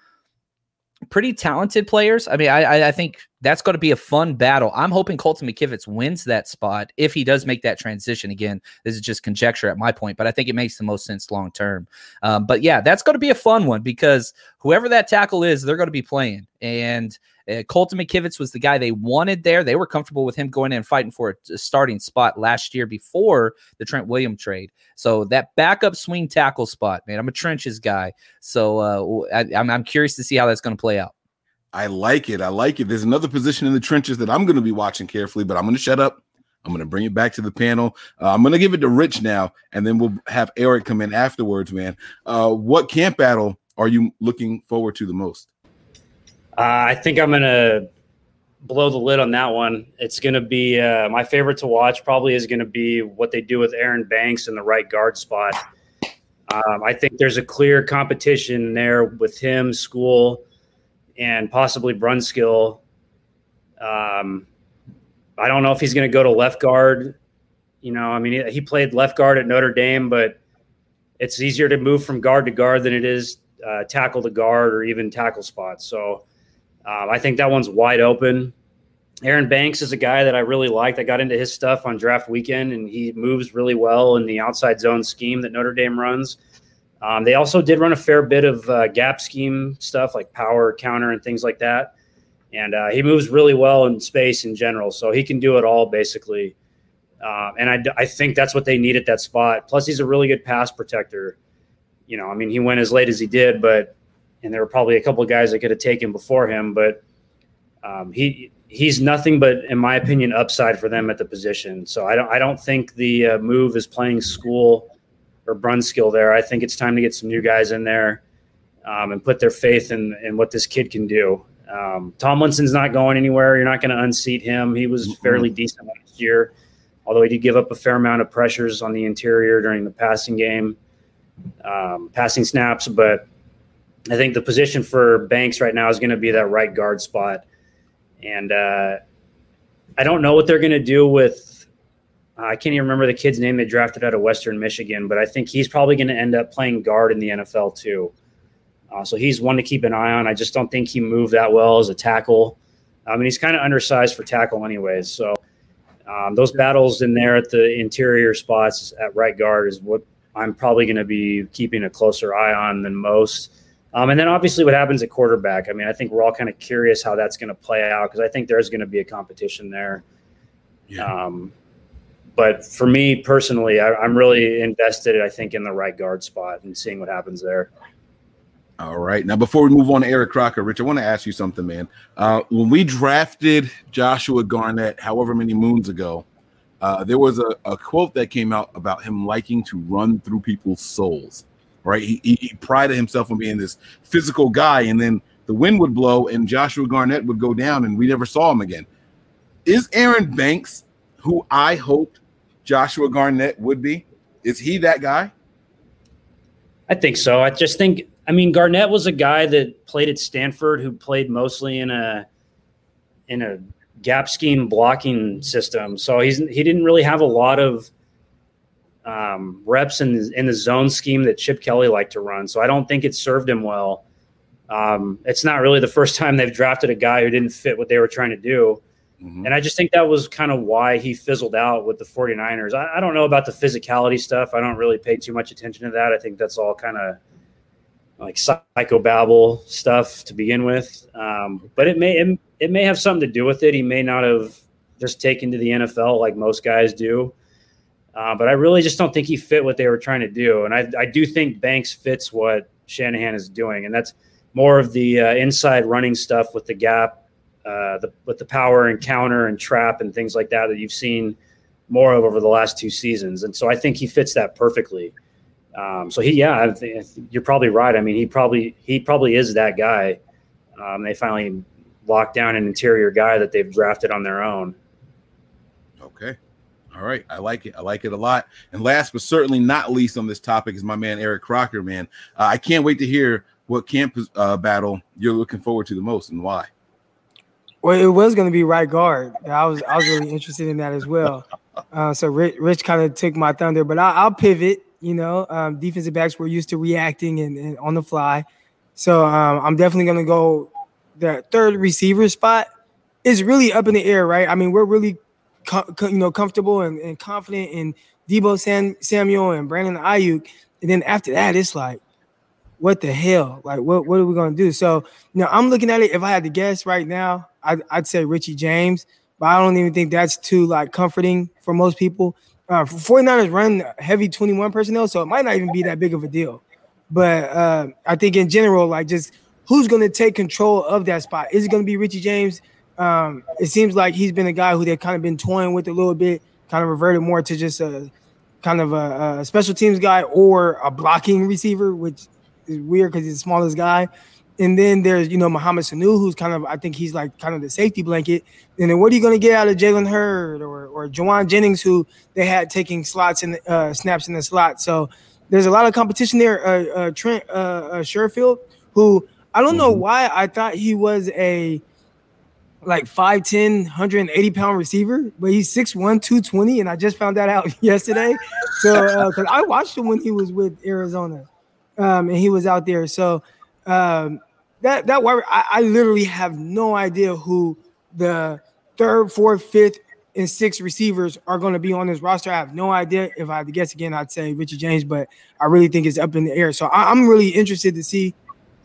pretty talented players. I mean, I, I think that's going to be a fun battle. I'm hoping Colton McKivitz wins that spot if he does make that transition. Again, this is just conjecture at my point, but I think it makes the most sense long term. Um, but yeah, that's going to be a fun one because whoever that tackle is, they're going to be playing. And uh, Colton McKivitz was the guy they wanted there. They were comfortable with him going in and fighting for a starting spot last year before the Trent Williams trade. So that backup swing tackle spot, man, I'm a trenches guy. So uh, I, I'm, I'm curious to see how that's going to play out. I like it. I like it. There's another position in the trenches that I'm going to be watching carefully, but I'm going to shut up. I'm going to bring it back to the panel. Uh, I'm going to give it to Rich now, and then we'll have Eric come in afterwards, man. Uh, what camp battle are you looking forward to the most? Uh, I think I'm going to blow the lid on that one. It's going to be uh, my favorite to watch probably is going to be what they do with Aaron Banks in the right guard spot. Um, I think there's a clear competition there with him, Skule, and possibly Brunskill. Um, I don't know if he's going to go to left guard. You know, I mean, he played left guard at Notre Dame, but it's easier to move from guard to guard than it is uh, tackle to guard or even tackle spots. So uh, I think that one's wide open. Aaron Banks is a guy that I really liked. I got into his stuff on draft weekend, and he moves really well in the outside zone scheme that Notre Dame runs. Um, they also did run a fair bit of uh, gap scheme stuff like power, counter, and things like that. And uh, he moves really well in space in general, so he can do it all basically. Uh, and I, I think that's what they need at that spot. Plus, he's a really good pass protector. You know, I mean, he went as late as he did, but and there were probably a couple of guys that could have taken before him. But um, he he's nothing but, in my opinion, upside for them at the position. So I don't I don't think the uh, move is playing Skule or Brunskill there. I think it's time to get some new guys in there um, and put their faith in, in what this kid can do. Um, Tomlinson's not going anywhere. You're not going to unseat him. He was mm-hmm. fairly decent last year, although he did give up a fair amount of pressures on the interior during the passing game, um, passing snaps. But I think the position for Banks right now is going to be that right guard spot. And uh, I don't know what they're going to do with uh, – I can't even remember the kid's name they drafted out of Western Michigan, but I think he's probably going to end up playing guard in the N F L too. Uh, so he's one to keep an eye on. I just don't think he moved that well as a tackle. I mean, he's kind of undersized for tackle anyways. So um, those battles in there at the interior spots at right guard is what I'm probably going to be keeping a closer eye on than most. Um, and then obviously what happens at quarterback. I mean, I think we're all kind of curious how that's going to play out because I think there's going to be a competition there. Yeah. Um, but for me personally, I, I'm really invested, I think, in the right guard spot and seeing what happens there. All right. Now, before we move on to Eric Crocker, Rich, I want to ask you something, man. Uh, when we drafted Joshua Garnett however many moons ago, uh, there was a, a quote that came out about him liking to run through people's souls, right? He, he, he prided himself on being this physical guy, and then the wind would blow, and Joshua Garnett would go down, and we never saw him again. Is Aaron Banks, who I hoped Joshua Garnett would be, is he that guy? I think so. I just think – I mean, Garnett was a guy that played at Stanford who played mostly in a in a gap scheme blocking system. So he's he didn't really have a lot of um, reps in, in the zone scheme that Chip Kelly liked to run. So I don't think it served him well. Um, it's not really the first time they've drafted a guy who didn't fit what they were trying to do. Mm-hmm. And I just think that was kind of why he fizzled out with the 49ers. I, I don't know about the physicality stuff. I don't really pay too much attention to that. I think that's all kind of – like psychobabble stuff to begin with. Um, but it may, it, it may have something to do with it. He may not have just taken to the N F L like most guys do. Uh, but I really just don't think he fit what they were trying to do. And I, I do think Banks fits what Shanahan is doing. And that's more of the uh, inside running stuff with the gap, uh, the, with the power and counter and trap and things like that, that you've seen more of over the last two seasons. And so I think he fits that perfectly. Um, so he, yeah, I think you're probably right. I mean, he probably, he probably is that guy. Um, they finally locked down an interior guy that they've drafted on their own. Okay. All right. I like it. I like it a lot. And last, but certainly not least on this topic is my man, Eric Crocker, man. Uh, I can't wait to hear what camp uh, battle you're looking forward to the most and why. Well, it was going to be right guard. I was, I was really interested in that as well. Uh, so Rich, Rich kind of took my thunder, but I, I'll pivot. You know, um, defensive backs were used to reacting and, and on the fly. So um, I'm definitely going to go the third receiver spot. It's really up in the air, right? I mean, we're really, com- com- you know, comfortable and, and confident in Deebo San- Samuel and Brandon Ayuk. And then after that, it's like, what the hell? Like, what, what are we going to do? So, you know, I'm looking at it. If I had to guess right now, I'd, I'd say Richie James. But I don't even think that's too, like, comforting for most people. Uh, 49ers run heavy twenty-one personnel, so it might not even be that big of a deal. But uh, I think in general, like just who's going to take control of that spot? Is it going to be Richie James? Um, it seems like he's been a guy who they've kind of been toying with a little bit, kind of reverted more to just a kind of a, a special teams guy or a blocking receiver, which is weird because he's the smallest guy. And then there's, you know, Mohamed Sanu, who's kind of, I think he's like kind of the safety blanket. And then what are you going to get out of Jalen Hurd or or Juwan Jennings, who they had taking slots and uh, snaps in the slot? So there's a lot of competition there. Uh, uh, Trent uh, uh, Sherfield, who I don't know why I thought he was a like five ten, one hundred eighty pound receiver, but he's six one, two twenty. And I just found that out yesterday. So because uh, I watched him when he was with Arizona um, and he was out there. So um That that wide, I, I literally have no idea who the third, fourth, fifth, and sixth receivers are going to be on this roster. I have no idea. If I had to guess again, I'd say Richie James, but I really think it's up in the air. So I, I'm really interested to see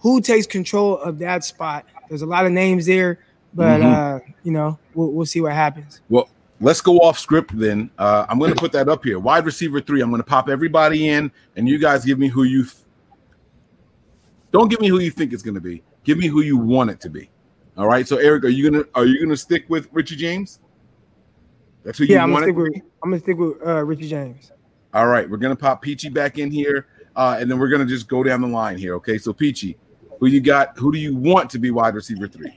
who takes control of that spot. There's a lot of names there, but mm-hmm. uh, you know, we'll, we'll see what happens. Well, let's go off script then. Uh, I'm going to put that up here. Wide receiver three. I'm going to pop everybody in, and you guys give me who you. F- Don't give me who you think it's going to be. Give me who you want it to be. All right. So Eric, are you gonna are you gonna stick with Richie James? That's who yeah, you I'm want. Yeah, I'm gonna stick with uh, Richie James. All right, we're gonna pop Peachy back in here, uh, and then we're gonna just go down the line here. Okay. So Peachy, who you got? Who do you want to be wide receiver three?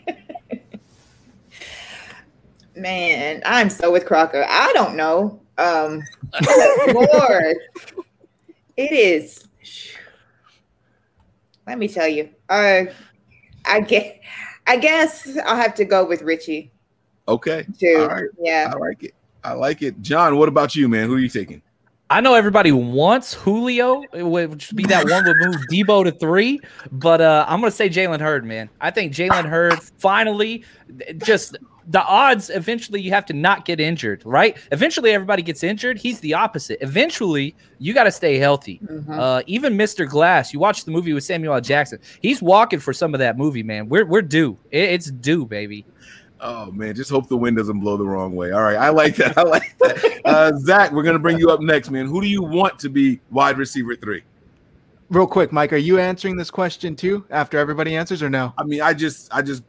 Man, I'm so with Crocker. I don't know. Um, Lord, it is. Let me tell you, uh, I get, I guess I'll have to go with Richie. Okay. Too. All right. Yeah. I like it. I like it. John, what about you, man? Who are you taking? I know everybody wants Julio, which would be that one would move Deebo to three, but uh, I'm going to say Jalen Hurd, man. I think Jalen Hurd finally just – the odds eventually you have to not get injured, right? Eventually everybody gets injured. He's the opposite. Eventually you got to stay healthy. Mm-hmm. Uh, even Mister Glass, you watch the movie with Samuel L. Jackson. He's walking for some of that movie, man. We're we're due. It, it's due, baby. Oh, man, just hope the wind doesn't blow the wrong way. All right, I like that. I like that. Uh, Zach, we're going to bring you up next, man. Who do you want to be wide receiver three? Real quick, Mike, are you answering this question too after everybody answers or no? I mean, I just I just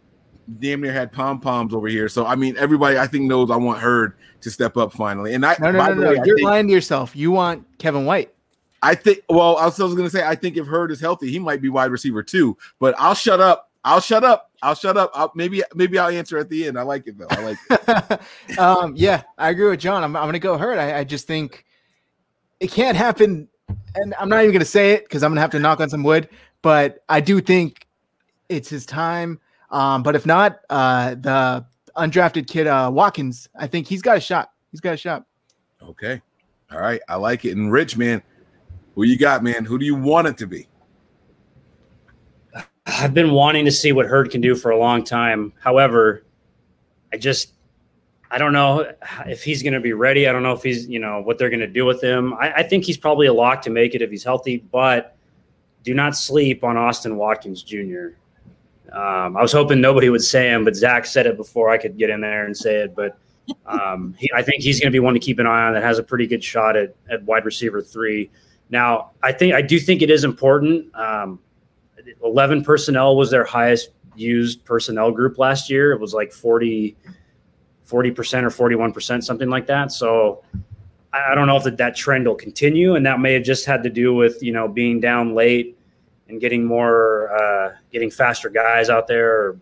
damn near had pom-poms over here. So, I mean, everybody I think knows I want Hurd to step up finally. And I No, no, by no, the no. Way, You're think, lying to yourself. You want Kevin White. I think – well, I was, was going to say I think if Hurd is healthy, he might be wide receiver too. But I'll shut up. I'll shut up. I'll shut up. I'll, maybe maybe I'll answer at the end. I like it, though. I like it. um, yeah, I agree with John. I'm, I'm going to go Hurd. I, I just think it can't happen, and I'm not even going to say it because I'm going to have to knock on some wood, but I do think it's his time. Um, but if not, uh, the undrafted kid, uh, Watkins, I think he's got a shot. He's got a shot. Okay. All right. I like it. And Rich, man, who you got, man? Who do you want it to be? I've been wanting to see what Hurd can do for a long time. However, I just – I don't know if he's going to be ready. I don't know if he's – you know, what they're going to do with him. I, I think he's probably a lock to make it if he's healthy, but do not sleep on Austin Watkins Junior Um, I was hoping nobody would say him, but Zach said it before I could get in there and say it. But um, he, I think he's going to be one to keep an eye on that has a pretty good shot at, at wide receiver three. Now, I think I do think it is important um, – eleven personnel was their highest used personnel group last year. It was like forty, forty percent or forty-one percent, something like that. So I don't know if that, that trend will continue. And that may have just had to do with, you know, being down late and getting more, uh, getting faster guys out there or,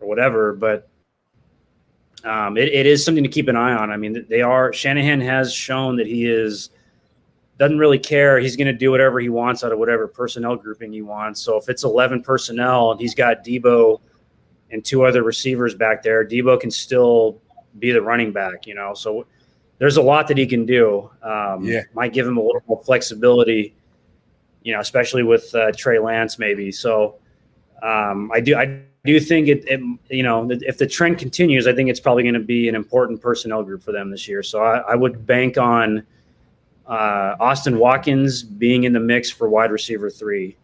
or whatever. But um, it, it is something to keep an eye on. I mean, they are, Shanahan has shown that he is, doesn't really care. He's going to do whatever he wants out of whatever personnel grouping he wants. So if it's eleven personnel and he's got Deebo and two other receivers back there, Deebo can still be the running back, you know. So there's a lot that he can do. Um, yeah. Might give him a little more flexibility, you know, especially with uh, Trey Lance maybe. So um, I do I do think, it, it you know, if the trend continues, I think it's probably going to be an important personnel group for them this year. So I, I would bank on – Uh, Austin Watkins being in the mix for wide receiver three.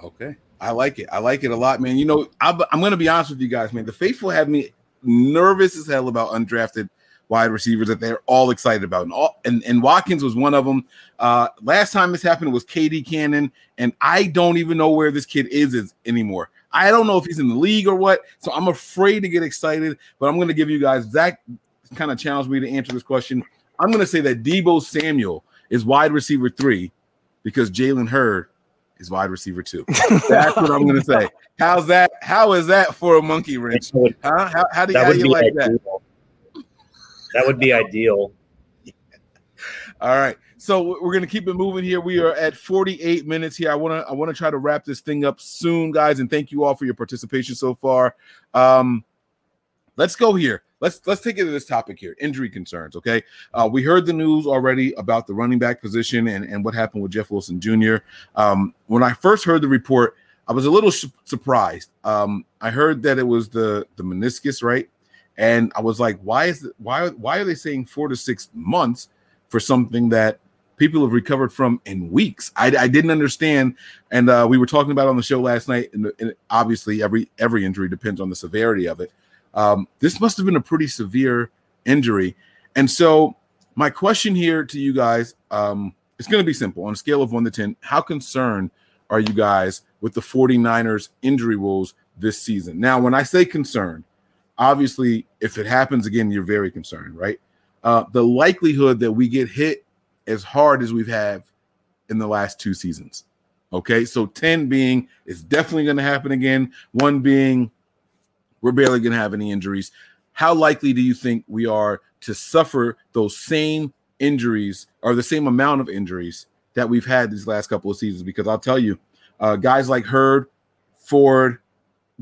Okay. I like it. I like it a lot, man. You know, I, I'm going to be honest with you guys, man. The faithful have me nervous as hell about undrafted wide receivers that they're all excited about. And all, and, and Watkins was one of them. Uh, last time this happened was K D Cannon, and I don't even know where this kid is, is anymore. I don't know if he's in the league or what, so I'm afraid to get excited, but I'm going to give you guys – Zach kind of challenged me to answer this question. I'm going to say that Deebo Samuel is wide receiver three because Jalen Hurd is wide receiver two. That's what I'm going to say. How's that? How is that for a monkey wrench? Would, huh? How, how do you, how you like ideal. that? That would be ideal. Yeah. All right. So we're going to keep it moving here. We are at forty-eight minutes here. I want to, I want to try to wrap this thing up soon, guys. And thank you all for your participation so far. Um, let's go here. Let's let's take it to this topic here, injury concerns, okay? Uh, we heard the news already about the running back position and, and what happened with Jeff Wilson Junior Um, when I first heard the report, I was a little su- surprised. Um, I heard that it was the, the meniscus, right? And I was like, why is the, why why are they saying four to six months for something that people have recovered from in weeks? I, I didn't understand, and uh, we were talking about it on the show last night, and, and obviously every every injury depends on the severity of it. Um, this must have been a pretty severe injury. And so my question here to you guys, um, it's going to be simple. On a scale of one to ten, how concerned are you guys with the 49ers injury rules this season? Now, when I say concerned, obviously, if it happens again, you're very concerned, right? Uh, the likelihood that we get hit as hard as we've had in the last two seasons. Okay, so ten being it's definitely going to happen again, one being we're barely going to have any injuries. How likely do you think we are to suffer those same injuries or the same amount of injuries that we've had these last couple of seasons? Because I'll tell you, uh, guys like Hurd, Ford,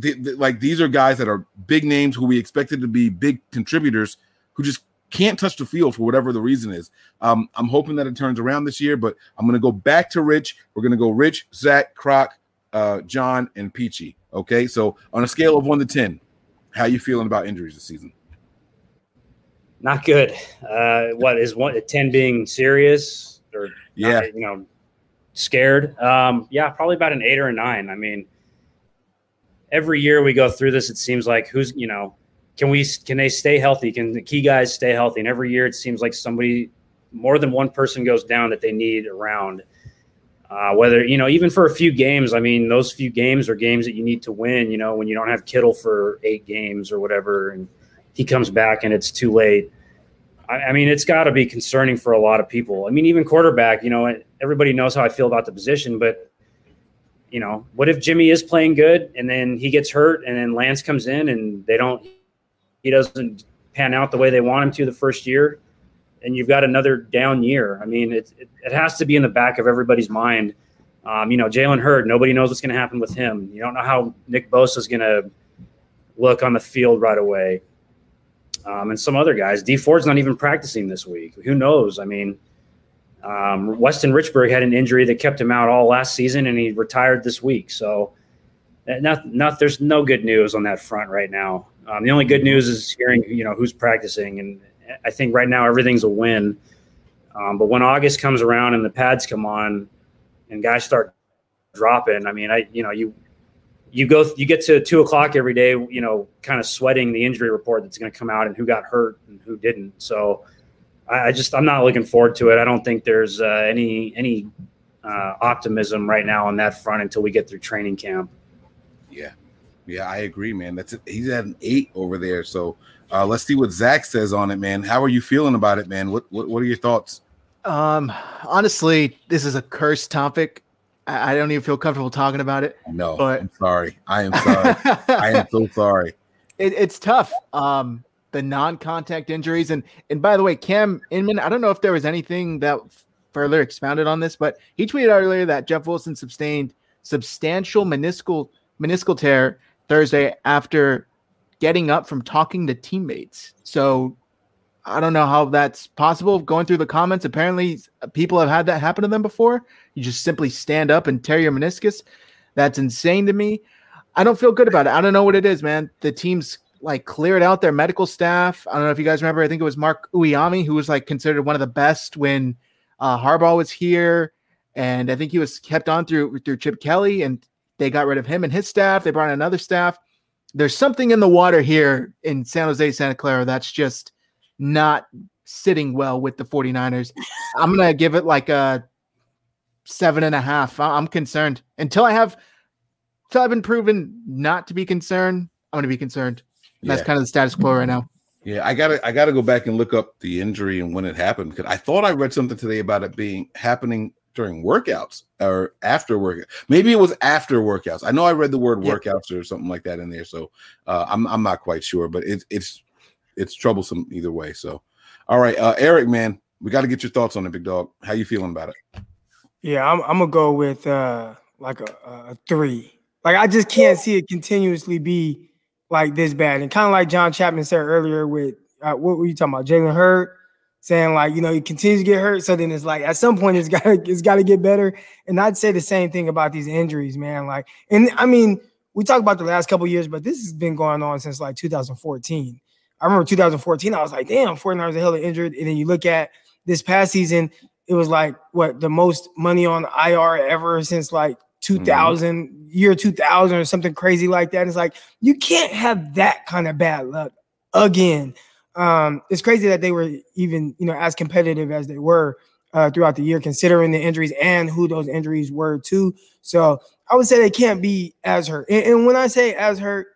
the, the, like these are guys that are big names who we expected to be big contributors who just can't touch the field for whatever the reason is. Um, I'm hoping that it turns around this year, but I'm going to go back to Rich. We're going to go Rich, Zach, Croc, uh, John, and Peachy. Okay, so on a scale of one to ten, how you feeling about injuries this season? Not good. Uh, what is one ten being serious or not, yeah, you know, scared? Um, yeah, probably about an eight or a nine. I mean, every year we go through this. It seems like who's you know, can we can they stay healthy? Can the key guys stay healthy? And every year it seems like somebody, more than one person goes down that they need around. Uh, whether you know, even for a few games. I mean, those few games are games that you need to win. You know, when you don't have Kittle for eight games or whatever, and he comes back and it's too late. I, I mean, it's got to be concerning for a lot of people. I mean, even quarterback, you know, everybody knows how I feel about the position, but, you know, what if Jimmy is playing good and then he gets hurt and then Lance comes in and they don't, he doesn't pan out the way they want him to the first year and you've got another down year. I mean, it, it, it has to be in the back of everybody's mind. Um, you know, Jalen Hurd, nobody knows what's going to happen with him. You don't know how Nick Bosa is going to look on the field right away. Um, and some other guys. D Ford's not even practicing this week. Who knows? I mean, um, Weston Richburg had an injury that kept him out all last season, and he retired this week. So not, not, there's no good news on that front right now. Um, the only good news is hearing, you know, who's practicing. And I think right now everything's a win. Um, but when August comes around and the pads come on and guys start dropping, I mean, I you know, you – You go, you get to two o'clock every day, you know, kind of sweating the injury report that's going to come out and who got hurt and who didn't. So I, I just, I'm not looking forward to it. I don't think there's uh, any, any uh, optimism right now on that front until we get through training camp. Yeah. Yeah, I agree, man. That's it. He's at an eight over there. So uh, let's see what Zach says on it, man. How are you feeling about it, man? What, what, what are your thoughts? Um, honestly, this is a cursed topic. I don't even feel comfortable talking about it. No, but I'm sorry. I am sorry. I am so sorry. It, it's tough. Um, the non-contact injuries. And, and by the way, Cam Inman, I don't know if there was anything that further expounded on this, but he tweeted earlier that Jeff Wilson sustained substantial meniscal meniscal tear Thursday after getting up from talking to teammates. So I don't know how that's possible. Going through the comments, apparently people have had that happen to them before. You just simply stand up and tear your meniscus. That's insane to me. I don't feel good about it. I don't know what it is, man. The team's like cleared out their medical staff. I don't know if you guys remember. I think it was Mark Uyami who was like considered one of the best when uh, Harbaugh was here, and I think he was kept on through through Chip Kelly, and they got rid of him and his staff. They brought in another staff. There's something in the water here in San Jose, Santa Clara. That's just not sitting well with the 49ers. I'm going to give it like a seven and a half. I'm concerned until I have, until I've been proven not to be concerned. I'm going to be concerned. Yeah. That's kind of the status quo right now. Yeah. I gotta, I gotta go back and look up the injury and when it happened. Cause I thought I read something today about it being happening during workouts or after work. Maybe it was after workouts. I know I read the word yeah. workouts or something like that in there. So uh, I'm, I'm not quite sure, but it, it's, It's troublesome either way. So, all right, uh, Eric, man, we got to get your thoughts on it, big dog. How you feeling about it? Yeah, I'm, I'm gonna go with uh, like a, a three. Like I just can't see it continuously be like this bad. And kind of like John Chapman said earlier, with uh, what were you talking about, Jalen Hurd, saying like you know he continues to get hurt. So then it's like at some point it's got it's got to get better. And I'd say the same thing about these injuries, man. Like, and I mean we talked about the last couple of years, but this has been going on since like two thousand fourteen. I remember two thousand fourteen, I was like, damn, 49ers are hella injured. And then you look at this past season, it was like, what, the most money on I R ever since like two thousand, mm-hmm. year two thousand or something crazy like that. It's like, you can't have that kind of bad luck again. Um, it's crazy that they were even, you know, as competitive as they were uh, throughout the year, considering the injuries and who those injuries were too. So I would say they can't be as hurt. And, and when I say as hurt,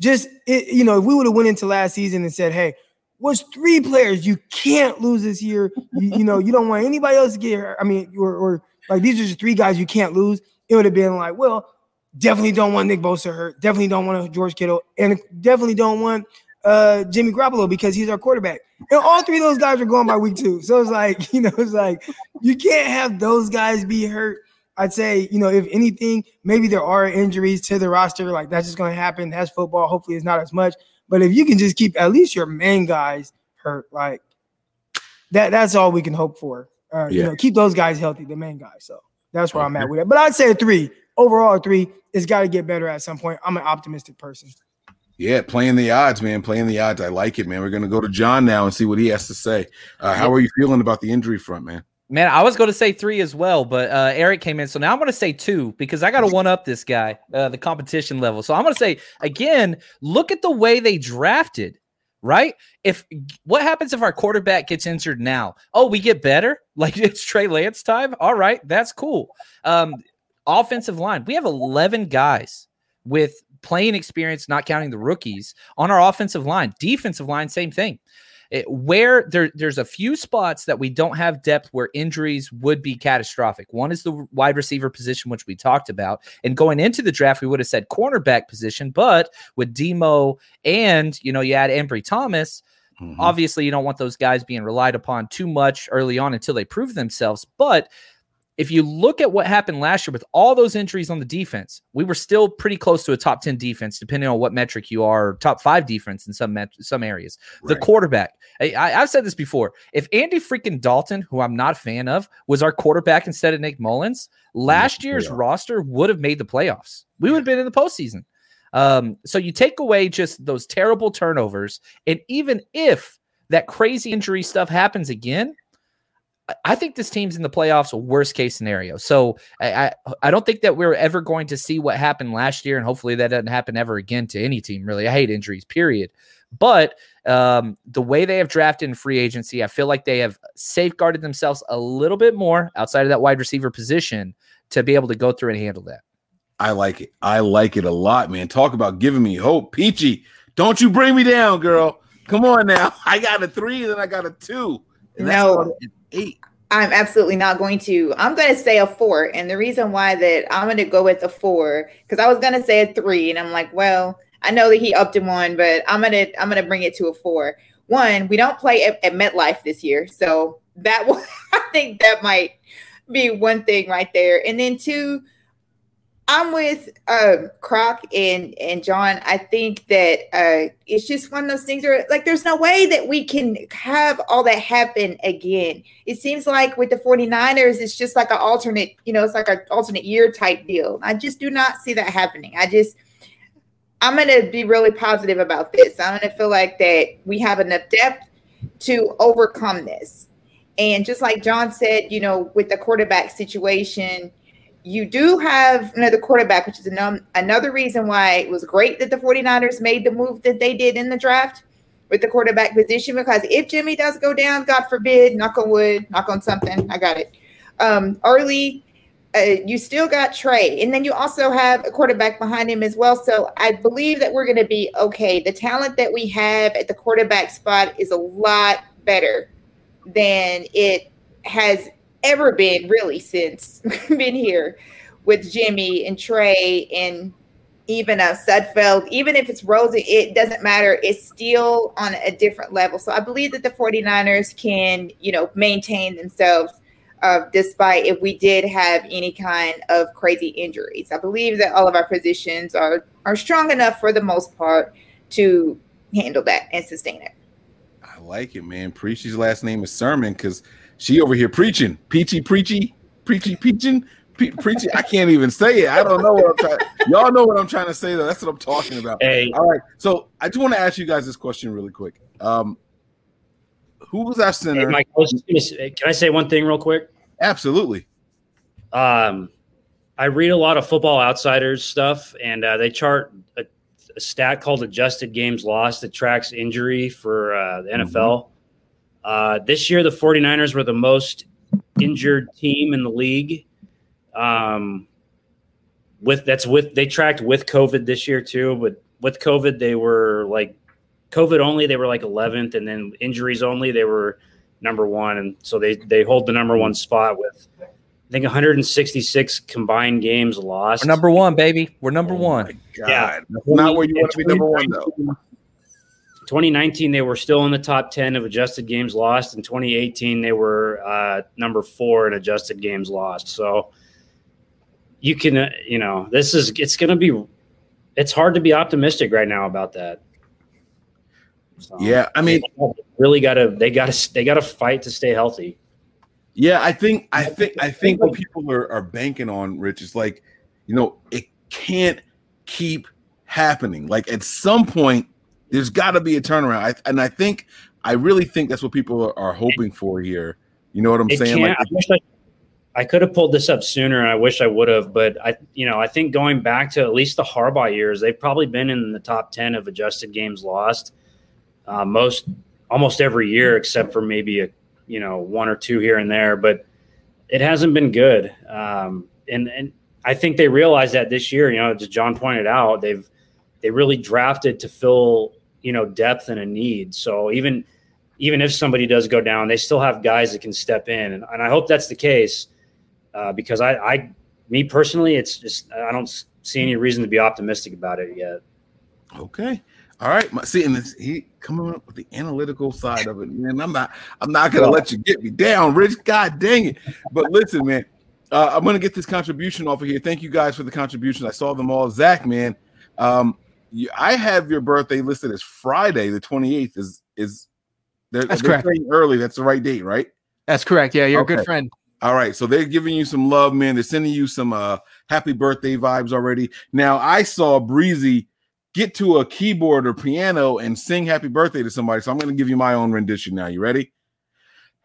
Just, it, you know, if we would have went into last season and said, hey, what's three players you can't lose this year? You, you know, you don't want anybody else to get hurt. I mean, or, or like these are just three guys you can't lose. It would have been like, well, definitely don't want Nick Bosa hurt. Definitely don't want George Kittle. And definitely don't want uh, Jimmy Garoppolo because he's our quarterback. And all three of those guys are gone by week two. So it's like, you know, it's like you can't have those guys be hurt. I'd say, you know, if anything, maybe there are injuries to the roster. Like, that's just going to happen. That's football. Hopefully it's not as much. But if you can just keep at least your main guys hurt, like, that that's all we can hope for. Uh, yeah. You know, keep those guys healthy, the main guys. So that's where okay. I'm at with it. But I'd say a three. Overall, a three. It's got to get better at some point. I'm an optimistic person. Yeah, playing the odds, man. Playing the odds. I like it, man. We're going to go to John now and see what he has to say. Uh, how are you feeling about the injury front, man? Man, I was going to say three as well, but uh, Eric came in. So now I'm going to say two because I got to one-up this guy, uh, the competition level. So I'm going to say, again, look at the way they drafted, right? If what happens if our quarterback gets injured now? Oh, we get better? Like, it's Trey Lance time? All right, that's cool. Um, offensive line, we have eleven guys with playing experience, not counting the rookies, on our offensive line. Defensive line, same thing. It, where there, there's a few spots that we don't have depth where injuries would be catastrophic. One is the wide receiver position, which we talked about. And going into the draft, we would have said cornerback position, but with Demo and, you know, you add Embry Thomas, mm-hmm. obviously you don't want those guys being relied upon too much early on until they prove themselves. But if you look at what happened last year with all those injuries on the defense, we were still pretty close to a top ten defense, depending on what metric you are, or top five defense in some met- some areas. Right. The quarterback, I, I, I've said this before. If Andy freaking Dalton, who I'm not a fan of, was our quarterback instead of Nick Mullins, last year's yeah. roster would have made the playoffs. We would have been in the postseason. Um, so you take away just those terrible turnovers, and even if that crazy injury stuff happens again, I think this team's in the playoffs, worst case scenario. So I, I I don't think that we're ever going to see what happened last year, and hopefully that doesn't happen ever again to any team, really. I hate injuries, period. But um, the way they have drafted in free agency, I feel like they have safeguarded themselves a little bit more outside of that wide receiver position to be able to go through and handle that. I like it. I like it a lot, man. Talk about giving me hope. Peachy, don't you bring me down, girl. Come on now. I got a three, then I got a two. And no. Eight. I'm absolutely not going to. I'm going to say a four. And the reason why that I'm going to go with a four, because I was going to say a three. And I'm like, well, I know that he upped him one, but I'm going to I'm going to bring it to a four. One, we don't play at, at MetLife this year. So that will, I think that might be one thing right there. And then two, I'm with uh, Croc and, and John. I think that uh, it's just one of those things where, like, there's no way that we can have all that happen again. It seems like with the 49ers, it's just like an alternate, you know, it's like an alternate year type deal. I just do not see that happening. I just, I'm going to be really positive about this. I'm going to feel like that we have enough depth to overcome this. And just like John said, you know, with the quarterback situation, you do have another quarterback, which is another reason why it was great that the 49ers made the move that they did in the draft with the quarterback position, because if Jimmy does go down, God forbid, knock on wood, knock on something, I got it, um, early, uh, you still got Trey. And then you also have a quarterback behind him as well. So I believe that we're going to be okay. The talent that we have at the quarterback spot is a lot better than it has ever been, really, since we've been here with Jimmy and Trey and even uh, Sudfeld. Even if it's Rosen, it doesn't matter. It's still on a different level. So I believe that the 49ers can, you know, maintain themselves uh, despite if we did have any kind of crazy injuries. I believe that all of our positions are, are strong enough for the most part to handle that and sustain it. I like it, man. Preachy's last name is Sermon because she over here preaching, peachy, preachy, preachy, preaching, Pe- preachy. I can't even say it. I don't know what I'm trying. Y'all know what I'm trying to say, though. That's what I'm talking about. Hey. All right. So I just want to ask you guys this question really quick. Um, who was our center? Hey, Mike, I was just gonna say, can I say one thing real quick? Absolutely. Um, I read a lot of Football Outsiders stuff, and uh, they chart a, a stat called adjusted games lost that tracks injury for uh, the N F L. Mm-hmm. Uh, this year, the 49ers were the most injured team in the league. Um, with that's with they tracked with COVID this year too, but with COVID they were like COVID only they were like eleventh, and then injuries only they were number one, and so they they hold the number one spot with I think one hundred sixty-six combined games lost. We're number one, baby. We're number oh one. Yeah, that's not where you want to be number one though. twenty nineteen, they were still in the top ten of adjusted games lost. In twenty eighteen, they were uh, number four in adjusted games lost. So you can, uh, you know, this is, it's going to be, it's hard to be optimistic right now about that. So, yeah. I mean, really got to, they got to, they got to fight to stay healthy. Yeah. I think, I think, I think what people are, are banking on, Rich, is like, you know, it can't keep happening. Like at some point, there's got to be a turnaround. I, and I think, I really think that's what people are, are hoping for here. You know what I'm it saying? Like, I wish I, I could have pulled this up sooner. I wish I would have, but I, you know, I think going back to at least the Harbaugh years, they've probably been in the top ten of adjusted games lost uh, most, almost every year, except for maybe a, you know, one or two here and there, but it hasn't been good. Um, and, and I think they realized that this year, you know, as John pointed out, they've, they really drafted to fill, you know, depth and a need. So even, even if somebody does go down, they still have guys that can step in. And, and I hope that's the case uh, because I, I, me personally, it's just, I don't see any reason to be optimistic about it yet. Okay. All right. My, see, and this, he coming up with the analytical side of it, man. I'm not, I'm not going to let you get me down, Rich. God dang it. But listen, man, uh, I'm going to get this contribution off of here. Thank you guys for the contribution. I saw them all. Zach, man. Um, I have your birthday listed as Friday, the twenty-eighth. Is is they're, that's they're correct? Early, that's the right date, right? That's correct. Yeah, you're okay. A good friend. All right, so they're giving you some love, man. They're sending you some uh, happy birthday vibes already. Now, I saw Breezy get to a keyboard or piano and sing happy birthday to somebody, so I'm going to give you my own rendition now. You ready?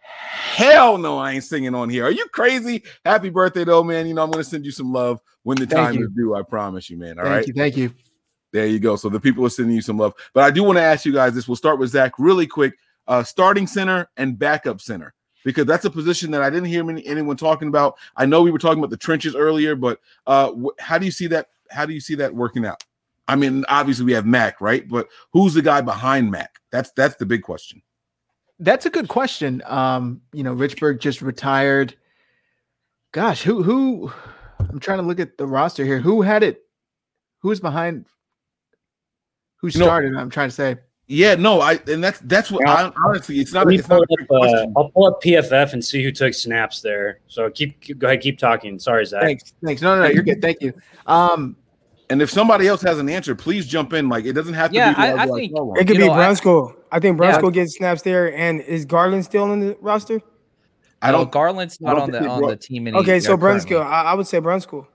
Hell no, I ain't singing on here. Are you crazy? Happy birthday, though, man. You know I'm going to send you some love when the thank time you. Is due. I promise you, man. All thank right, you, thank you. There you go. So the people are sending you some love. But I do want to ask you guys this. We'll start with Zach really quick. Uh, starting center and backup center, because that's a position that I didn't hear many, anyone talking about. I know we were talking about the trenches earlier, but uh, wh- how do you see that? How do you see that working out? I mean, obviously we have Mac, right? But who's the guy behind Mac? That's that's the big question. That's a good question. Um, you know, Richburg just retired. Gosh, who who? I'm trying to look at the roster here. Who had it? Who's behind? Who started? No, I'm trying to say. Yeah, no, I and that's that's what yeah. I honestly. It's not. It's not a up, uh, I'll pull up P F F and see who took snaps there. So keep, keep go ahead, keep talking. Sorry, Zach. Thanks, thanks. No, no, no, you're good. Thank you. Um, and if somebody else has an answer, please jump in. Like it doesn't have to yeah, be. I, I think, like, it could be Brunskill. I, I think Brunskill yeah. gets snaps there. And is Garland still in the roster? I don't. No, Garland's not don't on the on bro- the team anymore. Okay, so Brunskill. I, I would say Brunskill.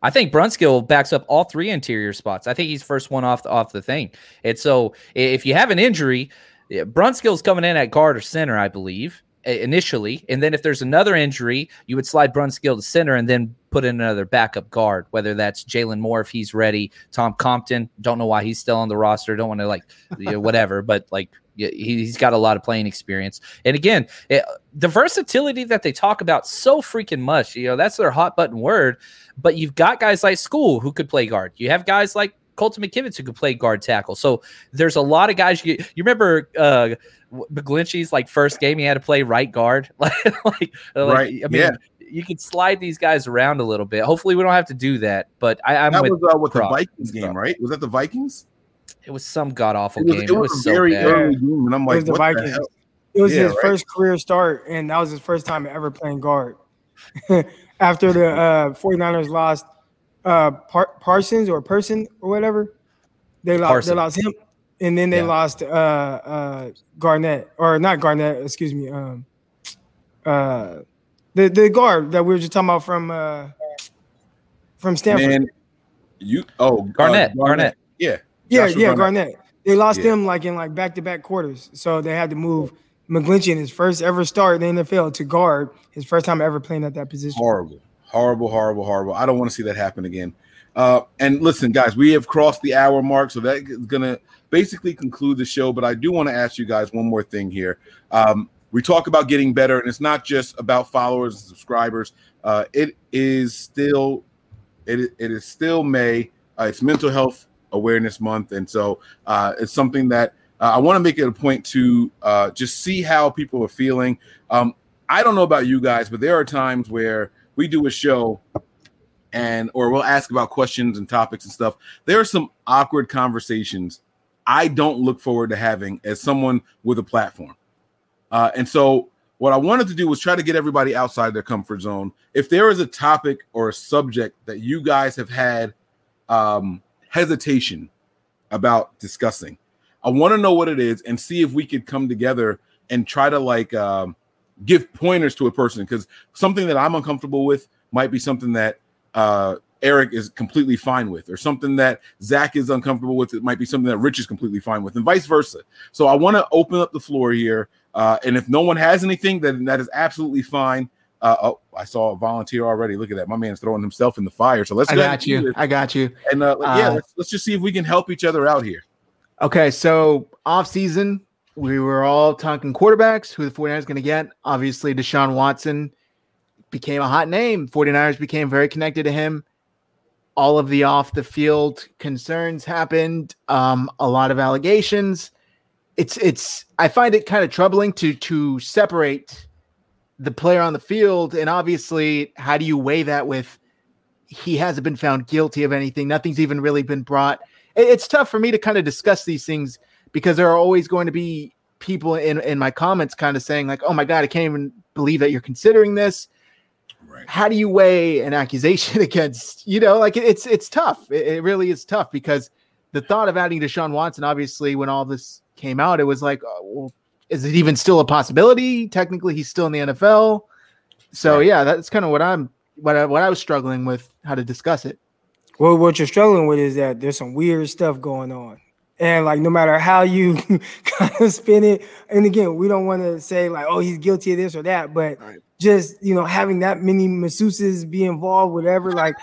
I think Brunskill backs up all three interior spots. I think he's first one off the, off the thing. And so if you have an injury, Brunskill's coming in at guard or center, I believe, initially. And then if there's another injury, you would slide Brunskill to center and then put in another backup guard, whether that's Jalen Moore if he's ready, Tom Compton. Don't know why he's still on the roster. Don't want to, like, you know, whatever, but, like, he's got a lot of playing experience. And again, it, the versatility that they talk about so freaking much, you know, that's their hot button word, but you've got guys like Skule who could play guard. You have guys like Colton McKivitz who could play guard tackle. So there's a lot of guys. You, you remember uh, McGlinchey's, like, first game, he had to play right guard. like, like, right. I mean, yeah. You can slide these guys around a little bit. Hopefully we don't have to do that, but I, I'm that with was uh, with Croft. The Vikings game, right? Was that the Vikings? It was some god awful game. It was, it was so very bad. Early game, and I'm like, it was the Vikings. The it was yeah, his right? first career start, and that was his first time ever playing guard. After the uh, 49ers lost uh, Par- Parsons or Person or whatever, they lost. Parson. They lost him, and then they yeah. lost uh, uh, Garnett or not Garnett. Excuse me. Um, uh, the the guard that we were just talking about from uh, from Stanford. Man, you oh Garnett uh, Garnett. Garnett yeah. Yeah, Joshua yeah, Garnett. Garnett. They lost yeah. him like in like back-to-back quarters, so they had to move McGlinchey in his first ever start in the N F L to guard, his first time ever playing at that position. Horrible, horrible, horrible, horrible. I don't want to see that happen again. Uh, and listen, guys, we have crossed the hour mark, so that is going to basically conclude the show. But I do want to ask you guys one more thing here. Um, we talk about getting better, and it's not just about followers and subscribers. Uh, it is still, it it is still May. Uh, it's mental health awareness month, and so uh it's something that uh, I want to make it a point to uh just see how people are feeling. um I don't know about you guys, but there are times where we do a show and or we'll ask about questions and topics and stuff. There are some awkward conversations I don't look forward to having as someone with a platform, uh and so What I wanted to do was try to get everybody outside their comfort zone. If there is a topic or a subject that you guys have had um, hesitation about discussing, I want to know what it is and see if we could come together and try to like um, give pointers to a person, because something that I'm uncomfortable with might be something that uh, Eric is completely fine with, or something that Zach is uncomfortable with. It might be something that Rich is completely fine with, and vice versa. So I want to open up the floor here. Uh, and if no one has anything, then that is absolutely fine. Uh, oh, I saw a volunteer already. Look at that. My man's throwing himself in the fire. So let's I go got you. I got you. And uh, uh, yeah, let's, let's just see if we can help each other out here. Okay. So off season, we were all talking quarterbacks, who the forty-niners going to get. Obviously, Deshaun Watson became a hot name. forty-niners became very connected to him. All of the off-the-field concerns happened, um, a lot of allegations. It's it's. I find it kind of troubling to to separate the player on the field, and obviously, how do you weigh that with he hasn't been found guilty of anything? Nothing's even really been brought. It, it's tough for me to kind of discuss these things, because there are always going to be people in, in my comments kind of saying like, oh my God, I can't even believe that you're considering this. Right. How do you weigh an accusation against, you know, like it, it's it's tough. It, it really is tough, because the thought of adding Deshaun Watson, obviously, when all this came out, it was like, oh, well, is it even still a possibility? Technically, he's still in the N F L. So, yeah, that's kind of what I'm what I, what I was struggling with, how to discuss it. Well, what you're struggling with is that there's some weird stuff going on. And, like, no matter how you kind of spin it, and, again, we don't want to say, like, oh, he's guilty of this or that, but right. just, you know, having that many masseuses be involved, whatever, like,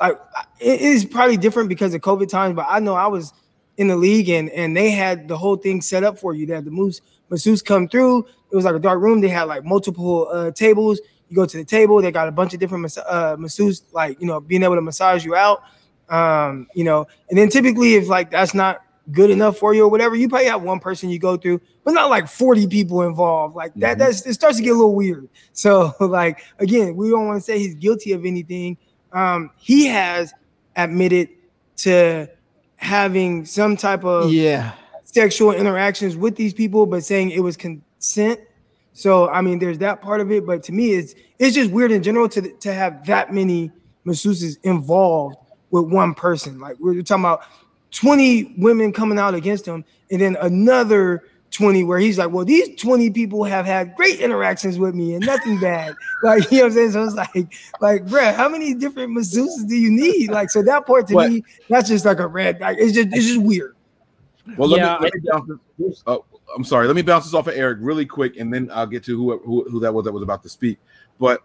like it is probably different because of COVID times, but I know I was in the league, and, and they had the whole thing set up for you. They had the moose, masseuse come through. It was like a dark room. They had, like, multiple uh, tables. You go to the table. They got a bunch of different mas- uh, masseuse, like, you know, being able to massage you out, um, you know. And then typically if, like, that's not good enough for you or whatever, you probably have one person you go through, but not like forty people involved. Like that, that's, it starts to get a little weird. So like, again, we don't want to say he's guilty of anything. Um, he has admitted to having some type of yeah. sexual interactions with these people, but saying it was consent. So, I mean, there's that part of it, but to me it's, it's just weird in general to, to have that many masseuses involved with one person. Like we're talking about twenty women coming out against him, and then another twenty where he's like, well, these twenty people have had great interactions with me and nothing bad. Like, you know what I'm saying? So it's like, like, bruh, how many different masseuses do you need? Like, so that part to what? me, that's just like a red, like, it's just, it's just weird. Well, let yeah. me, let me bounce this, oh, I'm sorry. Let me bounce this off of Eric really quick, and then I'll get to who, who, who that was that was about to speak. But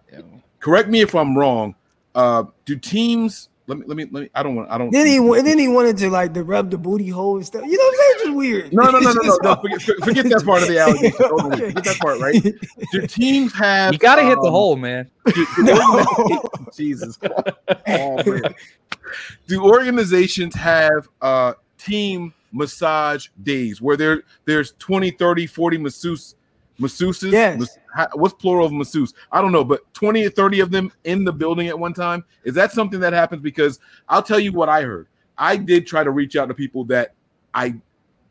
correct me if I'm wrong. Uh, do teams, Let me, let me, let me, I don't want, I don't. Then he, and then he wanted to like to rub the booty hole and stuff. You know what I'm saying? It's just weird. No, no, no, no, no. no. Forget, forget that part of the allegation. Forget that part, right? Do teams have. You got to um, hit the hole, man. Do, do no. Jesus. Oh, man. Do organizations have uh, team massage days where there, there's twenty, thirty, forty masseuse, masseuses? Yes. Mas- What's plural of masseuse? I don't know, but twenty or thirty of them in the building at one time. Is that something that happens? Because I'll tell you what I heard. I did try to reach out to people that I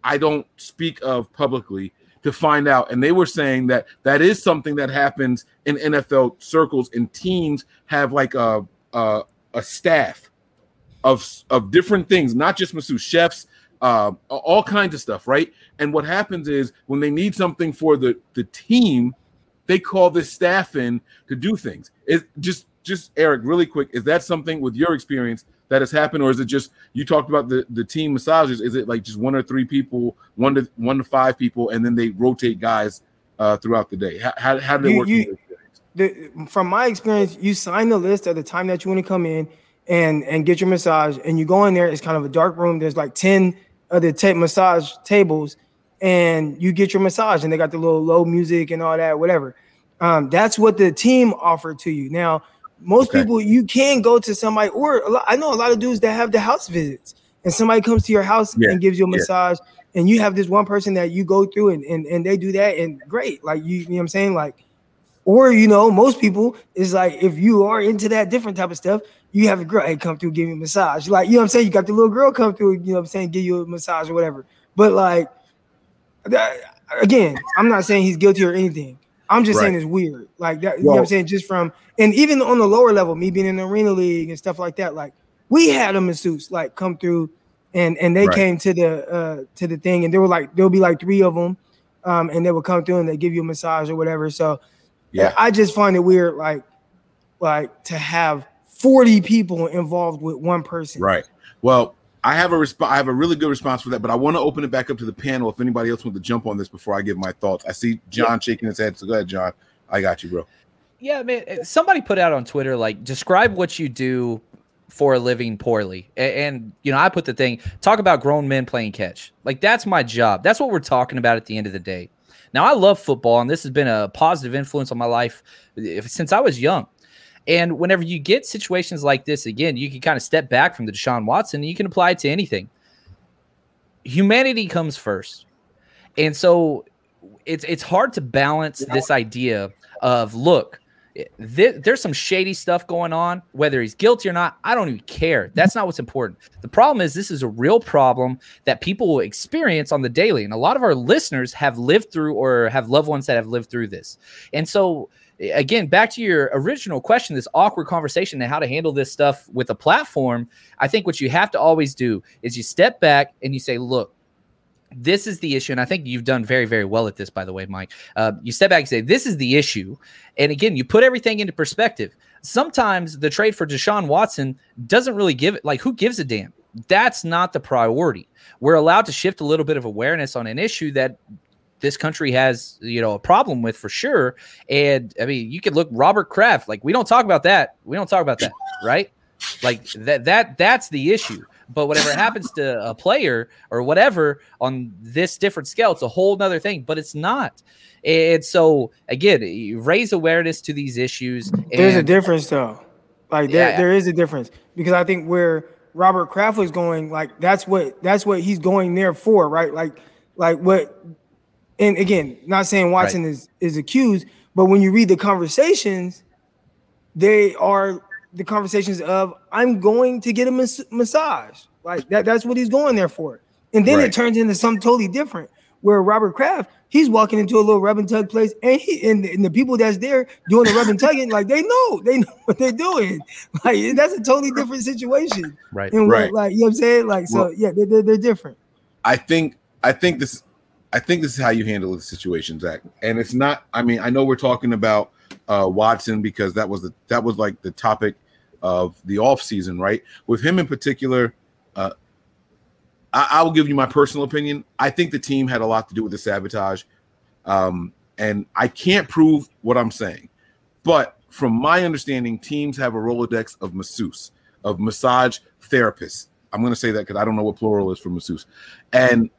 I don't speak of publicly to find out. And they were saying that that is something that happens in N F L circles, and teams have like a a, a staff of, of different things, not just masseuse, chefs, uh, all kinds of stuff, right? And what happens is when they need something for the, the team, they call the staff in to do things. It just, just Eric, really quick, is that something with your experience that has happened, or is it just you talked about the, the team massages? Is it like just one or three people, one to one to five people, and then they rotate guys uh, throughout the day? How, how, how did it work? You, the, from my experience, you sign the list at the time that you want to come in and and get your massage, and you go in there. It's kind of a dark room. There's like ten other ta- massage tables. And you get your massage, and they got the little low music and all that, whatever. Um, that's what the team offered to you. Now, most okay. people, you can go to somebody, or a lot, I know a lot of dudes that have the house visits, and somebody comes to your house yeah. and gives you a massage, yeah. and you have this one person that you go through, and, and, and they do that, and great. Like, you, you know what I'm saying? Like, or, you know, most people is like, if you are into that different type of stuff, you have a girl, hey, come through, give me a massage. Like, you know what I'm saying? You got the little girl come through, you know what I'm saying, give you a massage or whatever. But, like, again, I'm not saying he's guilty or anything. I'm just right. saying it's weird. Like that, you well, know what I'm saying? Just from, and even on the lower level, me being in the arena league and stuff like that, like we had a masseuse like come through and, and they right. came to the uh, to the thing and they were like, there'll be like three of them um, and they would come through and they give you a massage or whatever. So yeah, I just find it weird, like like to have forty people involved with one person. Right. Well, I have a resp- I have a really good response for that, but I want to open it back up to the panel if anybody else wants to jump on this before I give my thoughts. I see John yeah. shaking his head, so go ahead, John. I got you, bro. Yeah, man. Somebody put out on Twitter, like, describe what you do for a living poorly. And, and, you know, I put the thing, talk about grown men playing catch. Like, that's my job. That's what we're talking about at the end of the day. Now, I love football, and this has been a positive influence on my life since I was young. And whenever you get situations like this, again, you can kind of step back from the Deshaun Watson and you can apply it to anything. Humanity comes first. And so it's it's hard to balance this idea of, look, th- there's some shady stuff going on, whether he's guilty or not. I don't even care. That's not what's important. The problem is this is a real problem that people will experience on the daily. And a lot of our listeners have lived through or have loved ones that have lived through this. And so again, back to your original question, this awkward conversation and how to handle this stuff with a platform, I think what you have to always do is you step back and you say, look, this is the issue. And I think you've done very, very well at this, by the way, Mike. Uh, you step back and say, this is the issue. And again, you put everything into perspective. Sometimes the trade for Deshaun Watson doesn't really give it, like, who gives a damn? That's not the priority. We're allowed to shift a little bit of awareness on an issue that this country has, you know, a problem with for sure. And I mean, you could look Robert Kraft, like we don't talk about that. We don't talk about that. Right. Like that, that, that's the issue, but whatever happens to a player or whatever on this different scale, it's a whole nother thing, but it's not. And so again, you raise awareness to these issues. And there's a difference though. Like there, yeah. there is a difference because I think where Robert Kraft was going, like, that's what, that's what he's going there for. Right. Like, like what, and again, not saying Watson right. is, is accused, but when you read the conversations, they are the conversations of, I'm going to get a mas- massage. Like that, that's what he's going there for. And then right. it turns into something totally different where Robert Kraft, he's walking into a little rub and tug place and he, and, and the people that's there doing the rub and tugging, like they know, they know what they're doing. Like that's a totally different situation. Right. And right. Like, you know what I'm saying? Like, so well, yeah, they're, they're different. I think, I think this I think this is how you handle the situation, Zach. And it's not, I mean, I know we're talking about uh, Watson because that was the, that was like the topic of the offseason, right? With him in particular, uh, I, I will give you my personal opinion. I think the team had a lot to do with the sabotage. Um, and I can't prove what I'm saying. But from my understanding, teams have a Rolodex of masseuse, of massage therapists. I'm going to say that because I don't know what plural is for masseuse. And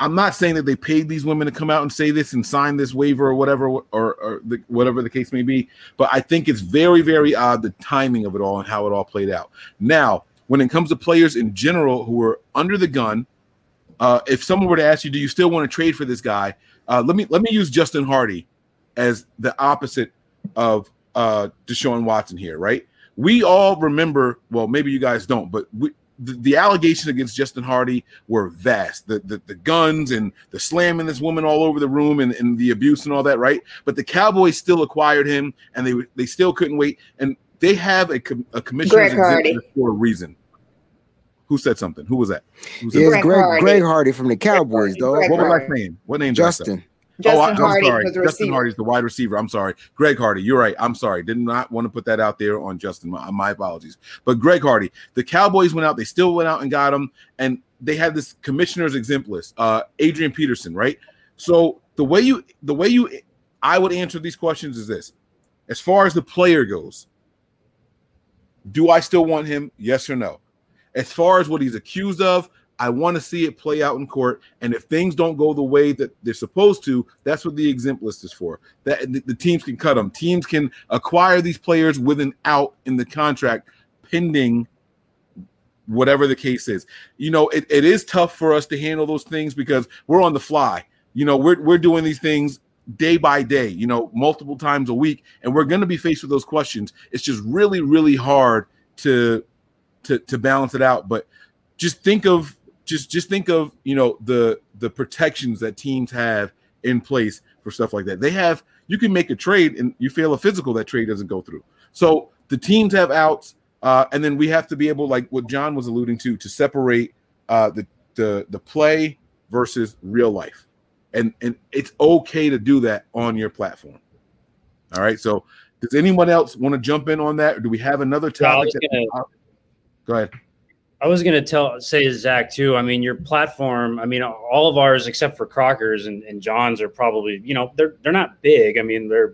I'm not saying that they paid these women to come out and say this and sign this waiver or whatever, or, or the, whatever the case may be. But I think it's very, very odd, the timing of it all and how it all played out. Now, when it comes to players in general who are under the gun, uh, if someone were to ask you, do you still want to trade for this guy? Uh, let me let me use Justin Hardy as the opposite of uh, Deshaun Watson here, right? We all remember, well, maybe you guys don't, but we, The, the allegations against Justin Hardy were vast. The, the the guns and the slamming this woman all over the room and, and the abuse and all that, right? But the Cowboys still acquired him, and they they still couldn't wait. And they have a, com- a commissioner's exemption for a reason. Who said something? Who was that? Who said yeah, Greg, Greg, Hardy. Greg Hardy from the Cowboys, Greg, though. Greg what was Hardy. I saying? What name? Justin. Justin oh, I, I'm Hardy sorry. Justin receiver. Hardy's the wide receiver. I'm sorry. Greg Hardy. You're right. I'm sorry. Did not want to put that out there on Justin. My, my apologies. But Greg Hardy, the Cowboys went out. They still went out and got him. And they had this commissioner's exempt list, uh, Adrian Peterson, right? So the way you, the way you, I would answer these questions is this. As far as the player goes, do I still want him? Yes or no? As far as what he's accused of, I want to see it play out in court. And if things don't go the way that they're supposed to, that's what the exempt list is for. That the, the teams can cut them. Teams can acquire these players with an out in the contract pending whatever the case is. You know, it, it is tough for us to handle those things because we're on the fly. You know, we're we're doing these things day by day, you know, multiple times a week. And we're going to be faced with those questions. It's just really, really hard to to to balance it out. But just think of Just just think of, you know, the the protections that teams have in place for stuff like that. They have you can make a trade and you fail a physical, that trade doesn't go through. So the teams have outs, uh, and then we have to be able, like what John was alluding to, to separate uh, the, the the play versus real life. And and it's okay to do that on your platform. All right, so does anyone else want to jump in on that, or do we have another topic? Yeah, gonna, go ahead. I was going to tell say Zach too. I mean, your platform. I mean, all of ours except for Crocker's and, and John's are probably, you know, they're they're not big. I mean, they're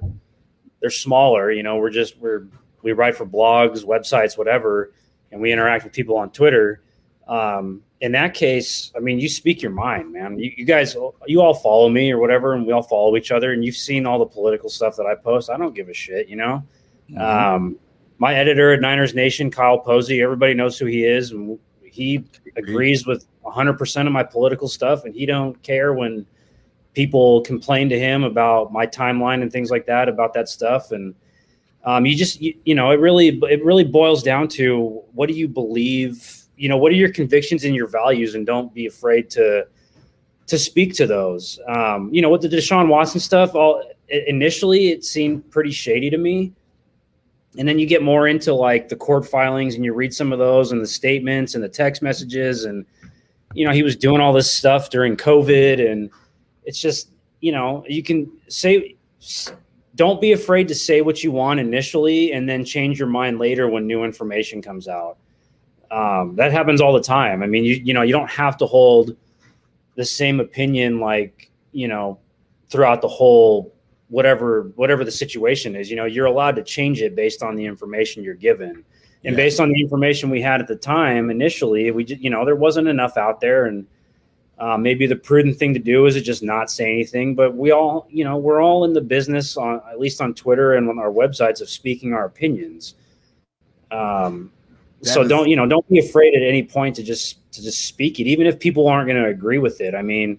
they're smaller. You know, we're just we're we write for blogs, websites, whatever, and we interact with people on Twitter. Um, in that case, I mean, you speak your mind, man. You, you guys, you all follow me or whatever, and we all follow each other. And you've seen all the political stuff that I post. I don't give a shit, you know. Mm-hmm. Um, my editor at Niners Nation, Kyle Posey, everybody knows who he is, and he agrees with one hundred percent of my political stuff. And he don't care when people complain to him about my timeline and things like that, about that stuff. And um, you just, you, you know, it really, it really boils down to, what do you believe? You know, what are your convictions and your values, and don't be afraid to to speak to those. Um, you know, with the Deshaun Watson stuff, all initially it seemed pretty shady to me, and then you get more into like the court filings, and you read some of those, and the statements, and the text messages, and you know he was doing all this stuff during COVID, and it's just, you know, you can say, don't be afraid to say what you want initially, and then change your mind later when new information comes out. Um, that happens all the time. I mean, you you know, you don't have to hold the same opinion, like, you know, throughout the whole whatever whatever the situation is. You know, you're allowed to change it based on the information you're given, and yeah. based on the information we had at the time initially, we you know there wasn't enough out there, and uh, maybe the prudent thing to do is to just not say anything. But we all, you know, we're all in the business, on at least on Twitter and on our websites, of speaking our opinions. Um. That so is, don't, you know, don't be afraid at any point to just to just speak it, even if people aren't going to agree with it. I mean,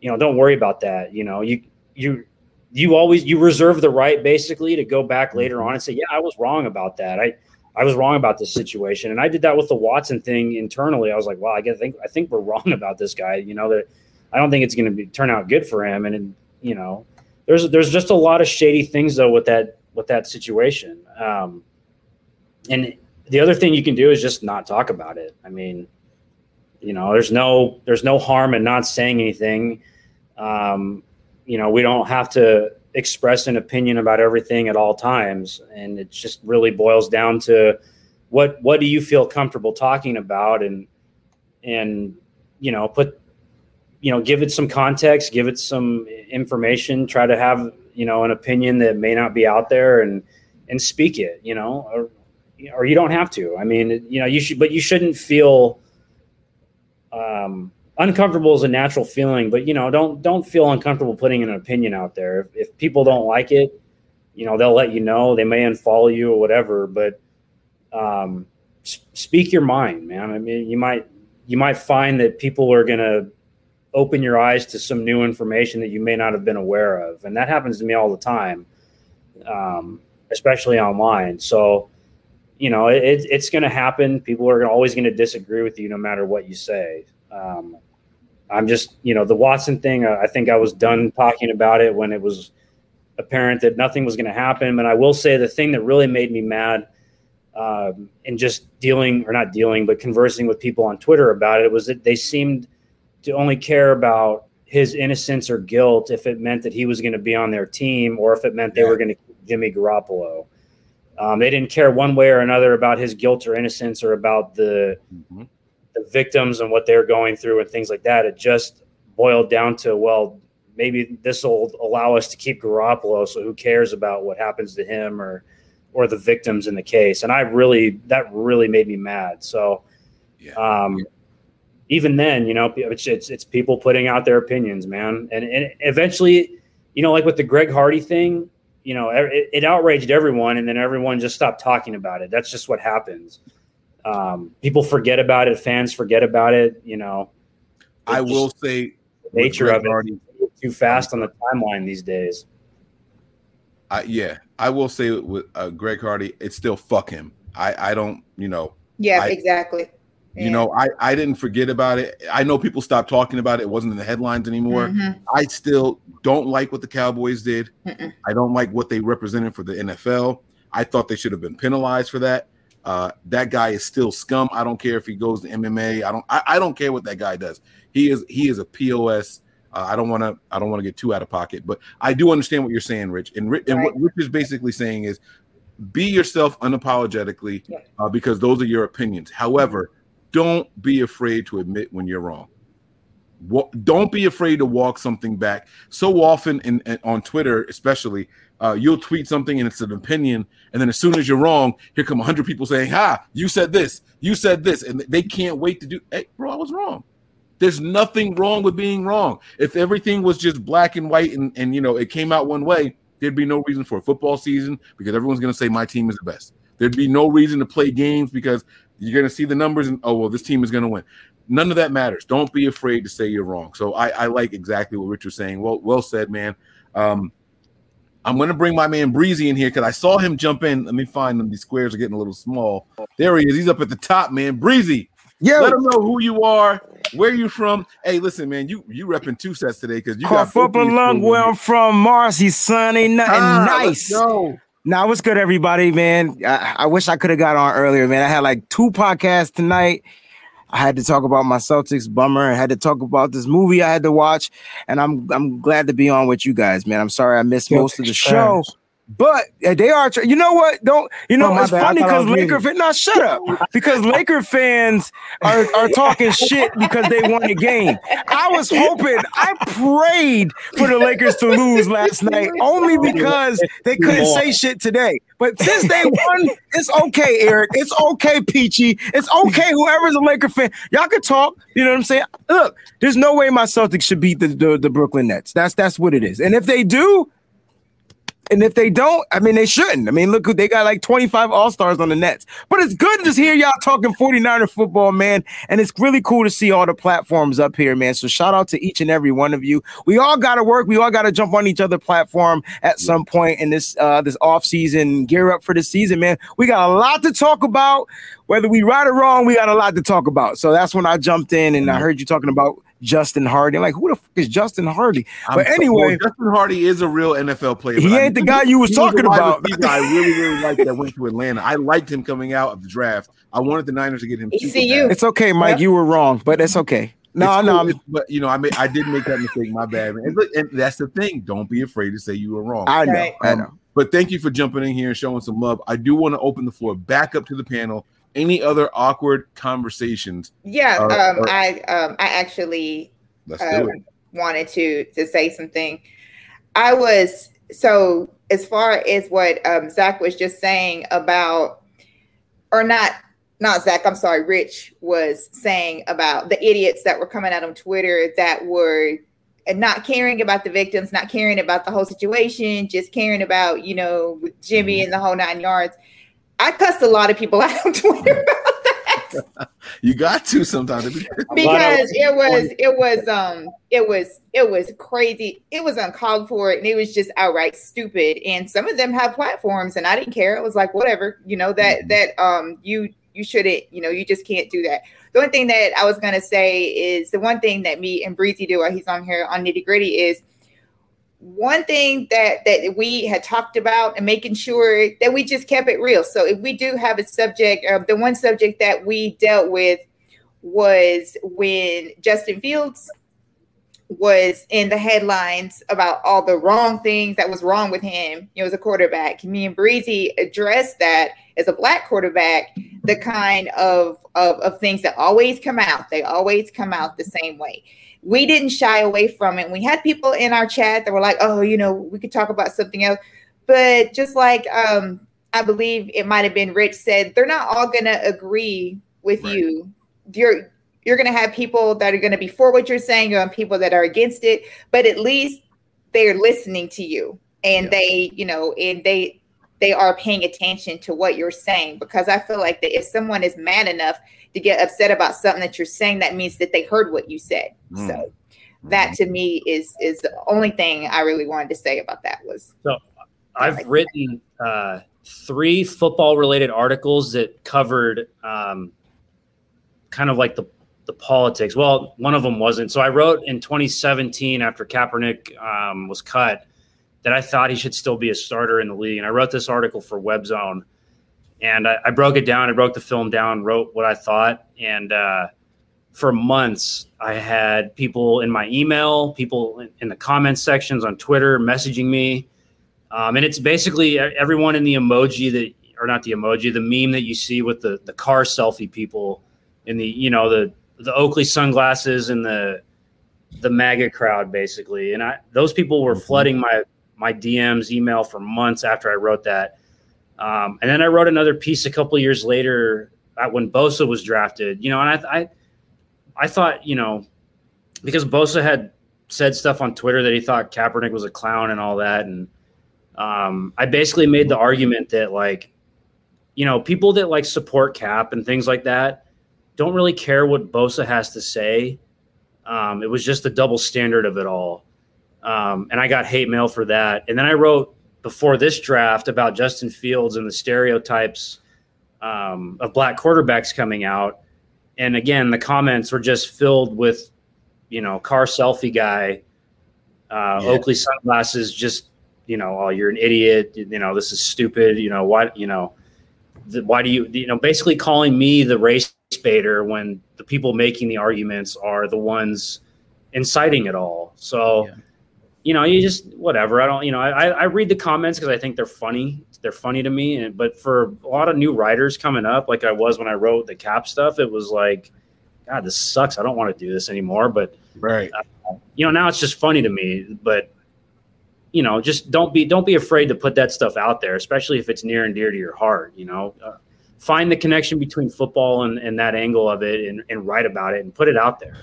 you know, don't worry about that. You know, you you you always you reserve the right basically to go back later on and say, yeah, I was wrong about that. I, I was wrong about this situation. And I did that with the Watson thing internally. I was like, wow, I get think I think we're wrong about this guy. You know, that I don't think it's going to be turn out good for him. And, and you know, there's there's just a lot of shady things though with that with that situation. Um, and the other thing you can do is just not talk about it. I mean, you know, there's no there's no harm in not saying anything. Um, you know, we don't have to express an opinion about everything at all times. And it just really boils down to what what do you feel comfortable talking about, and and, you know, put, you know, give it some context, give it some information, try to have, you know, an opinion that may not be out there, and and speak it, you know, or, or you don't have to. I mean, you know, you should, but you shouldn't feel um, uncomfortable is a natural feeling, but you know, don't, don't feel uncomfortable putting an opinion out there. If, if people don't like it, you know, they'll let you know, they may unfollow you or whatever, but um, sp- speak your mind, man. I mean, you might, you might find that people are going to open your eyes to some new information that you may not have been aware of. And that happens to me all the time, um, especially online. So, you know, it, it's going to happen. People are always going to disagree with you no matter what you say. Um, I'm just, you know, the Watson thing, I think I was done talking about it when it was apparent that nothing was going to happen. And I will say the thing that really made me mad um, in just dealing or not dealing, but conversing with people on Twitter about it was that they seemed to only care about his innocence or guilt if it meant that he was going to be on their team, or if it meant they yeah. were going to keep Jimmy Garoppolo. Um, they didn't care one way or another about his guilt or innocence, or about the, mm-hmm. the victims and what they're going through and things like that. It just boiled down to, well, maybe this will allow us to keep Garoppolo, so who cares about what happens to him or or the victims in the case. And I really that really made me mad. So yeah. Um, yeah. even then, you know, it's, it's it's people putting out their opinions, man. And, and eventually, you know, like with the Greg Hardy thing, you know, it, it outraged everyone, and then everyone just stopped talking about it. That's just what happens. Um, people forget about it. Fans forget about it. You know, I will say the nature of it is too fast on the timeline these days. I, yeah, I will say with uh, Greg Hardy, it's still fuck him. I, I don't, you know. Yeah, I, exactly. Yeah. You know, I, I didn't forget about it. I know people stopped talking about it. It wasn't in the headlines anymore. Mm-hmm. I still don't like what the Cowboys did. Mm-mm. I don't like what they represented for the N F L. I thought they should have been penalized for that. Uh, that guy is still scum. I don't care if he goes to M M A. I don't. I, I don't care what that guy does. He is. He is a P O S. Uh, I don't want to. I don't want to get too out of pocket. But I do understand what you're saying, Rich. And, and right. what Rich is basically saying is, be yourself unapologetically, yeah. uh, because those are your opinions. However, don't be afraid to admit when you're wrong. Don't be afraid to walk something back. So often in, in, on Twitter, especially, uh, you'll tweet something and it's an opinion. And then as soon as you're wrong, here come one hundred people saying, ha, you said this, you said this. And they can't wait to do, hey, bro, I was wrong. There's nothing wrong with being wrong. If everything was just black and white and, and you know, it came out one way, there'd be no reason for a football season because everyone's going to say my team is the best. There'd be no reason to play games because you're going to see the numbers and, oh, well, this team is going to win. None of that matters. Don't be afraid to say you're wrong. So I, I like exactly what Rich was saying. Well, well said, man. Um, I'm going to bring my man Breezy in here because I saw him jump in. Let me find him. These squares are getting a little small. There he is. He's up at the top, man. Breezy, yo. Let him know who you are, where you from. Hey, listen, man, you you repping two sets today because you got football lung. Where I'm from, Marcy, son, ain't nothing ah, nice. Let's go. Nah, what's good, everybody, man? I, I wish I could have got on earlier, man. I had like two podcasts tonight. I had to talk about my Celtics bummer. I had to talk about this movie I had to watch, and I'm I'm glad to be on with you guys, man. I'm sorry I missed most of the show, but they are. You know what? Don't you know? Oh, it's bad. Funny because Laker fans. Nah, shut up. Because Laker fans are are talking shit because they won the game. I was hoping. I prayed for the Lakers to lose last night only because they couldn't say shit today. But since they won, it's okay, Eric. It's okay, Peachy. It's okay, whoever's a Laker fan. Y'all can talk. You know what I'm saying? Look, there's no way my Celtics should beat the the, the Brooklyn Nets. That's that's what it is. And if they do. And if they don't, I mean, they shouldn't. I mean, look, they got like twenty-five all-stars on the Nets. But it's good to just hear y'all talking forty-niner football, man. And it's really cool to see all the platforms up here, man. So shout out to each and every one of you. We all got to work. We all got to jump on each other's platform at some point in this uh, this offseason, gear up for the season, man. We got a lot to talk about. Whether we right or wrong, we got a lot to talk about. So that's when I jumped in and I heard you talking about Justin Hardy. I'm like, who the fuck is Justin Hardy? But I'm, anyway, well, Justin Hardy is a real N F L player. He ain't I, the guy you was talking was about. I really, really liked that went to Atlanta. I liked him coming out of the draft. I wanted the Niners to get him. E C U. It's okay, Mike. Yep. You were wrong, but it's okay. No, it's no, cool. But you know, I made, I did make that mistake. My bad, man. And, look, and that's the thing. Don't be afraid to say you were wrong. I know, um, I know. But thank you for jumping in here and showing some love. I do want to open the floor back up to the panel. Any other awkward conversations? Yeah, are, um, are, I um, I actually uh, wanted to to say something. I was so as far as what um, Zach was just saying about, or not not Zach. I'm sorry, Rich was saying about the idiots that were coming out on Twitter that were not caring about the victims, not caring about the whole situation, just caring about you know Jimmy mm-hmm. and the whole nine yards. I cussed a lot of people out on Twitter about that. You got to sometimes because it was it was um it was it was crazy. It was uncalled for, and it was just outright stupid. And some of them have platforms, and I didn't care. It was like whatever, you know that that um you you shouldn't, you know, you just can't do that. The one thing that I was gonna say is the one thing that me and Breezy do while he's on here on Nitty Gritty is. One thing that, that we had talked about and making sure that we just kept it real. So if we do have a subject, uh, the one subject that we dealt with was when Justin Fields was in the headlines about all the wrong things that was wrong with him. You know, as a quarterback, me and Breezy addressed that as a black quarterback, the kind of, of, of things that always come out. They always come out the same way. We didn't shy away from it. We had people in our chat that were like, oh, you know, we could talk about something else. But just like um, I believe it might have been Rich said, they're not all going to agree with right. you. You're you're going to have people that are going to be for what you're saying and people that are against it. But at least they're listening to you and yeah. they, you know, and they they are paying attention to what you're saying, because I feel like that if someone is mad enough to get upset about something that you're saying, that means that they heard what you said. Mm. So that to me is, is the only thing I really wanted to say about that was. So I've like written uh, three football related articles that covered um, kind of like the the politics. Well, one of them wasn't. So I wrote in twenty seventeen after Kaepernick um, was cut that I thought he should still be a starter in the league. And I wrote this article for WebZone, and I, I broke it down. I broke the film down, wrote what I thought. And uh, for months, I had people in my email, people in, in the comment sections on Twitter messaging me. Um, and it's basically everyone in the emoji that, or not the emoji, the meme that you see with the, the car selfie people in the, you know, the, the Oakley sunglasses and the, the MAGA crowd basically. And I, those people were flooding my, my D Ms, email for months after I wrote that. Um, and then I wrote another piece a couple of years later when Bosa was drafted, you know, and I, I, I thought, you know, because Bosa had said stuff on Twitter that he thought Kaepernick was a clown and all that. And um, I basically made the argument that, like, you know, people that like support Cap and things like that don't really care what Bosa has to say. Um, it was just the double standard of it all. Um, and I got hate mail for that. And then I wrote before this draft about Justin Fields and the stereotypes um, of black quarterbacks coming out. And again, the comments were just filled with, you know, car selfie guy, uh, yeah. Oakley sunglasses, just, you know, oh, you're an idiot. You know, this is stupid. You know, why, you know, th- why do you, you know, basically calling me the race baiter when the people making the arguments are the ones inciting it all. So, yeah. you know, you just, whatever. I don't, you know, I, I read the comments because I think they're funny. They're funny to me. And, but for a lot of new writers coming up, like I was when I wrote the Cap stuff, it was like, God, this sucks. I don't want to do this anymore. But, right. Uh, you know, now it's just funny to me. But, you know, just don't be don't be afraid to put that stuff out there, especially if it's near and dear to your heart. You know, uh, find the connection between football and, and that angle of it and, and write about it and put it out there.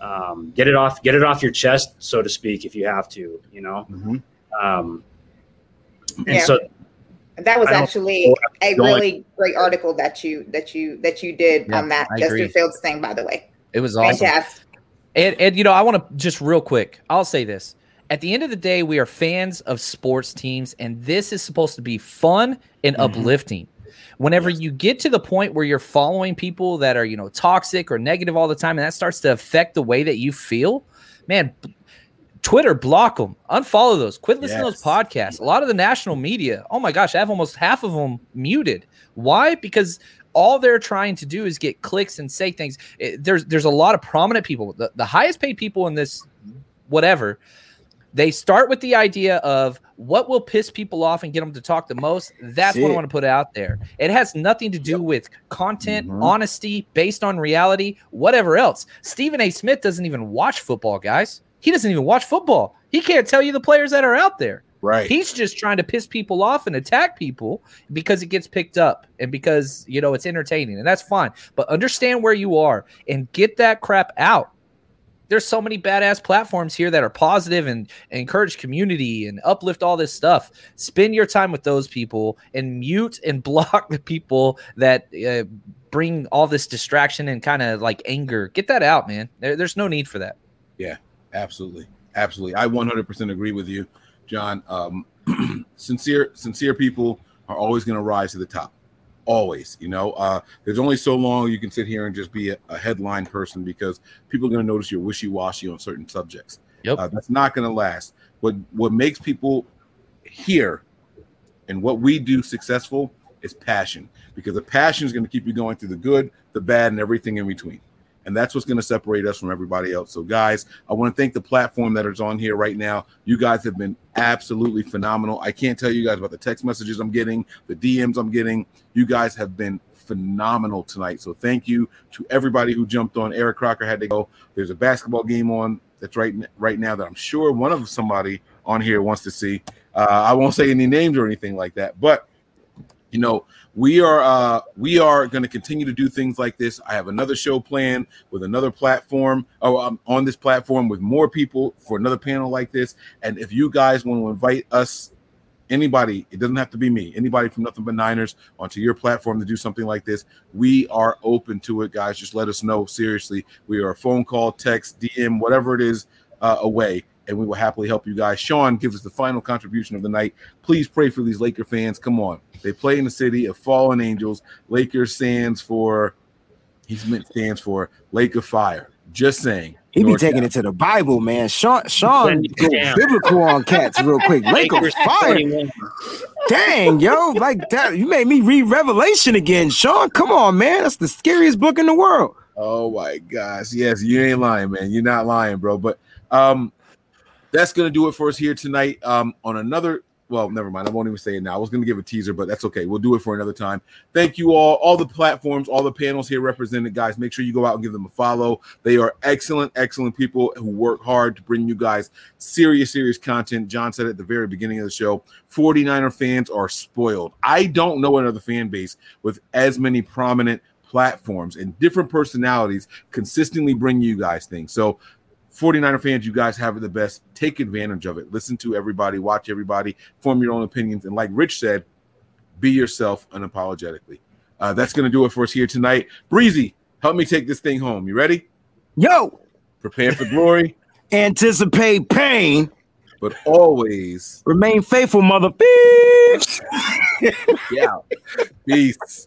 Um, get it off, get it off your chest, so to speak, if you have to, you know? Mm-hmm. Um, and yeah. so that was actually a really great article that you, that you, that you did yeah, on that I Justin agree. Fields thing, by the way. It was awesome. Fantastic. And, and, you know, I want to just real quick, I'll say this. At the end of the day, we are fans of sports teams, and this is supposed to be fun and mm-hmm. uplifting. Whenever you get to the point where you're following people that are, you know, toxic or negative all the time, and that starts to affect the way that you feel, man, b- Twitter, block them, unfollow those, quit listening yes. to those podcasts. A lot of the national media, oh my gosh, I have almost half of them muted. Why? Because all they're trying to do is get clicks and say things. It, there's there's a lot of prominent people, the, the highest paid people in this, whatever. They start with the idea of what will piss people off and get them to talk the most. That's Shit. what I want to put out there. It has nothing to do yep. with content, mm-hmm. honesty, based on reality, whatever else. Stephen A. Smith doesn't even watch football, guys. He doesn't even watch football. He can't tell you the players that are out there. Right. He's just trying to piss people off and attack people because it gets picked up and because, you know, it's entertaining, and that's fine. But understand where you are and get that crap out. There's so many badass platforms here that are positive and, and encourage community and uplift all this stuff. Spend your time with those people and mute and block the people that uh, bring all this distraction and kind of like anger. Get that out, man. There, there's no need for that. Yeah, absolutely. Absolutely. I one hundred percent agree with you, John. Um, sincere, sincere people are always going to rise to the top. Always, you know, uh, there's only so long you can sit here and just be a, a headline person because people are going to notice you're wishy-washy on certain subjects. Yep. Uh, that's not going to last. What what makes people here and what we do successful is passion, because the passion is going to keep you going through the good, the bad, and everything in between. And that's what's going to separate us from everybody else. So, guys, I want to thank the platform that is on here right now. You guys have been absolutely phenomenal. I can't tell you guys about the text messages I'm getting, the D Ms I'm getting. You guys have been phenomenal tonight. So thank you to everybody who jumped on. Eric Crocker had to go. There's a basketball game on that's right, right now that I'm sure one of somebody on here wants to see. Uh, I won't say any names or anything like that, but, you know, we are uh, we are going to continue to do things like this. I have another show planned with another platform. Oh, I'm on this platform with more people for another panel like this. And if you guys want to invite us, anybody, it doesn't have to be me, anybody from Nothing But Niners onto your platform to do something like this, we are open to it, guys. Just let us know. Seriously, we are a phone call, text, D M, whatever it is uh, away. And we will happily help you guys. Sean gives us the final contribution of the night. Please pray for these Laker fans. Come on. They play in the city of fallen angels. Lakers stands for He's meant stands for Lake of Fire. Just saying. He North be taking Cal. It to the Bible, man. Sean, Sean goes biblical on cats real quick. Lake of Fire. Dang, yo, like that. You made me read Revelation again, Sean. Come on, man. That's the scariest book in the world. Oh my gosh. Yes, you ain't lying, man. You're not lying, bro. But um, that's gonna do it for us here tonight. Um, on another. Well, never mind. I won't even say it now. I was going to give a teaser, but that's okay. We'll do it for another time. Thank you all. All the platforms, all the panels here represented, guys. Make sure you go out and give them a follow. They are excellent, excellent people who work hard to bring you guys serious, serious content. John said at the very beginning of the show, forty-niner fans are spoiled. I don't know another fan base with as many prominent platforms and different personalities consistently bring you guys things. So, forty-niner fans, you guys have it the best. Take advantage of it. Listen to everybody, watch everybody, form your own opinions. And like Rich said, be yourself unapologetically. Uh, that's going to do it for us here tonight. Breezy, help me take this thing home. You ready? Yo! Prepare for glory. Anticipate pain. But always remain faithful, mother. Yeah. Peace.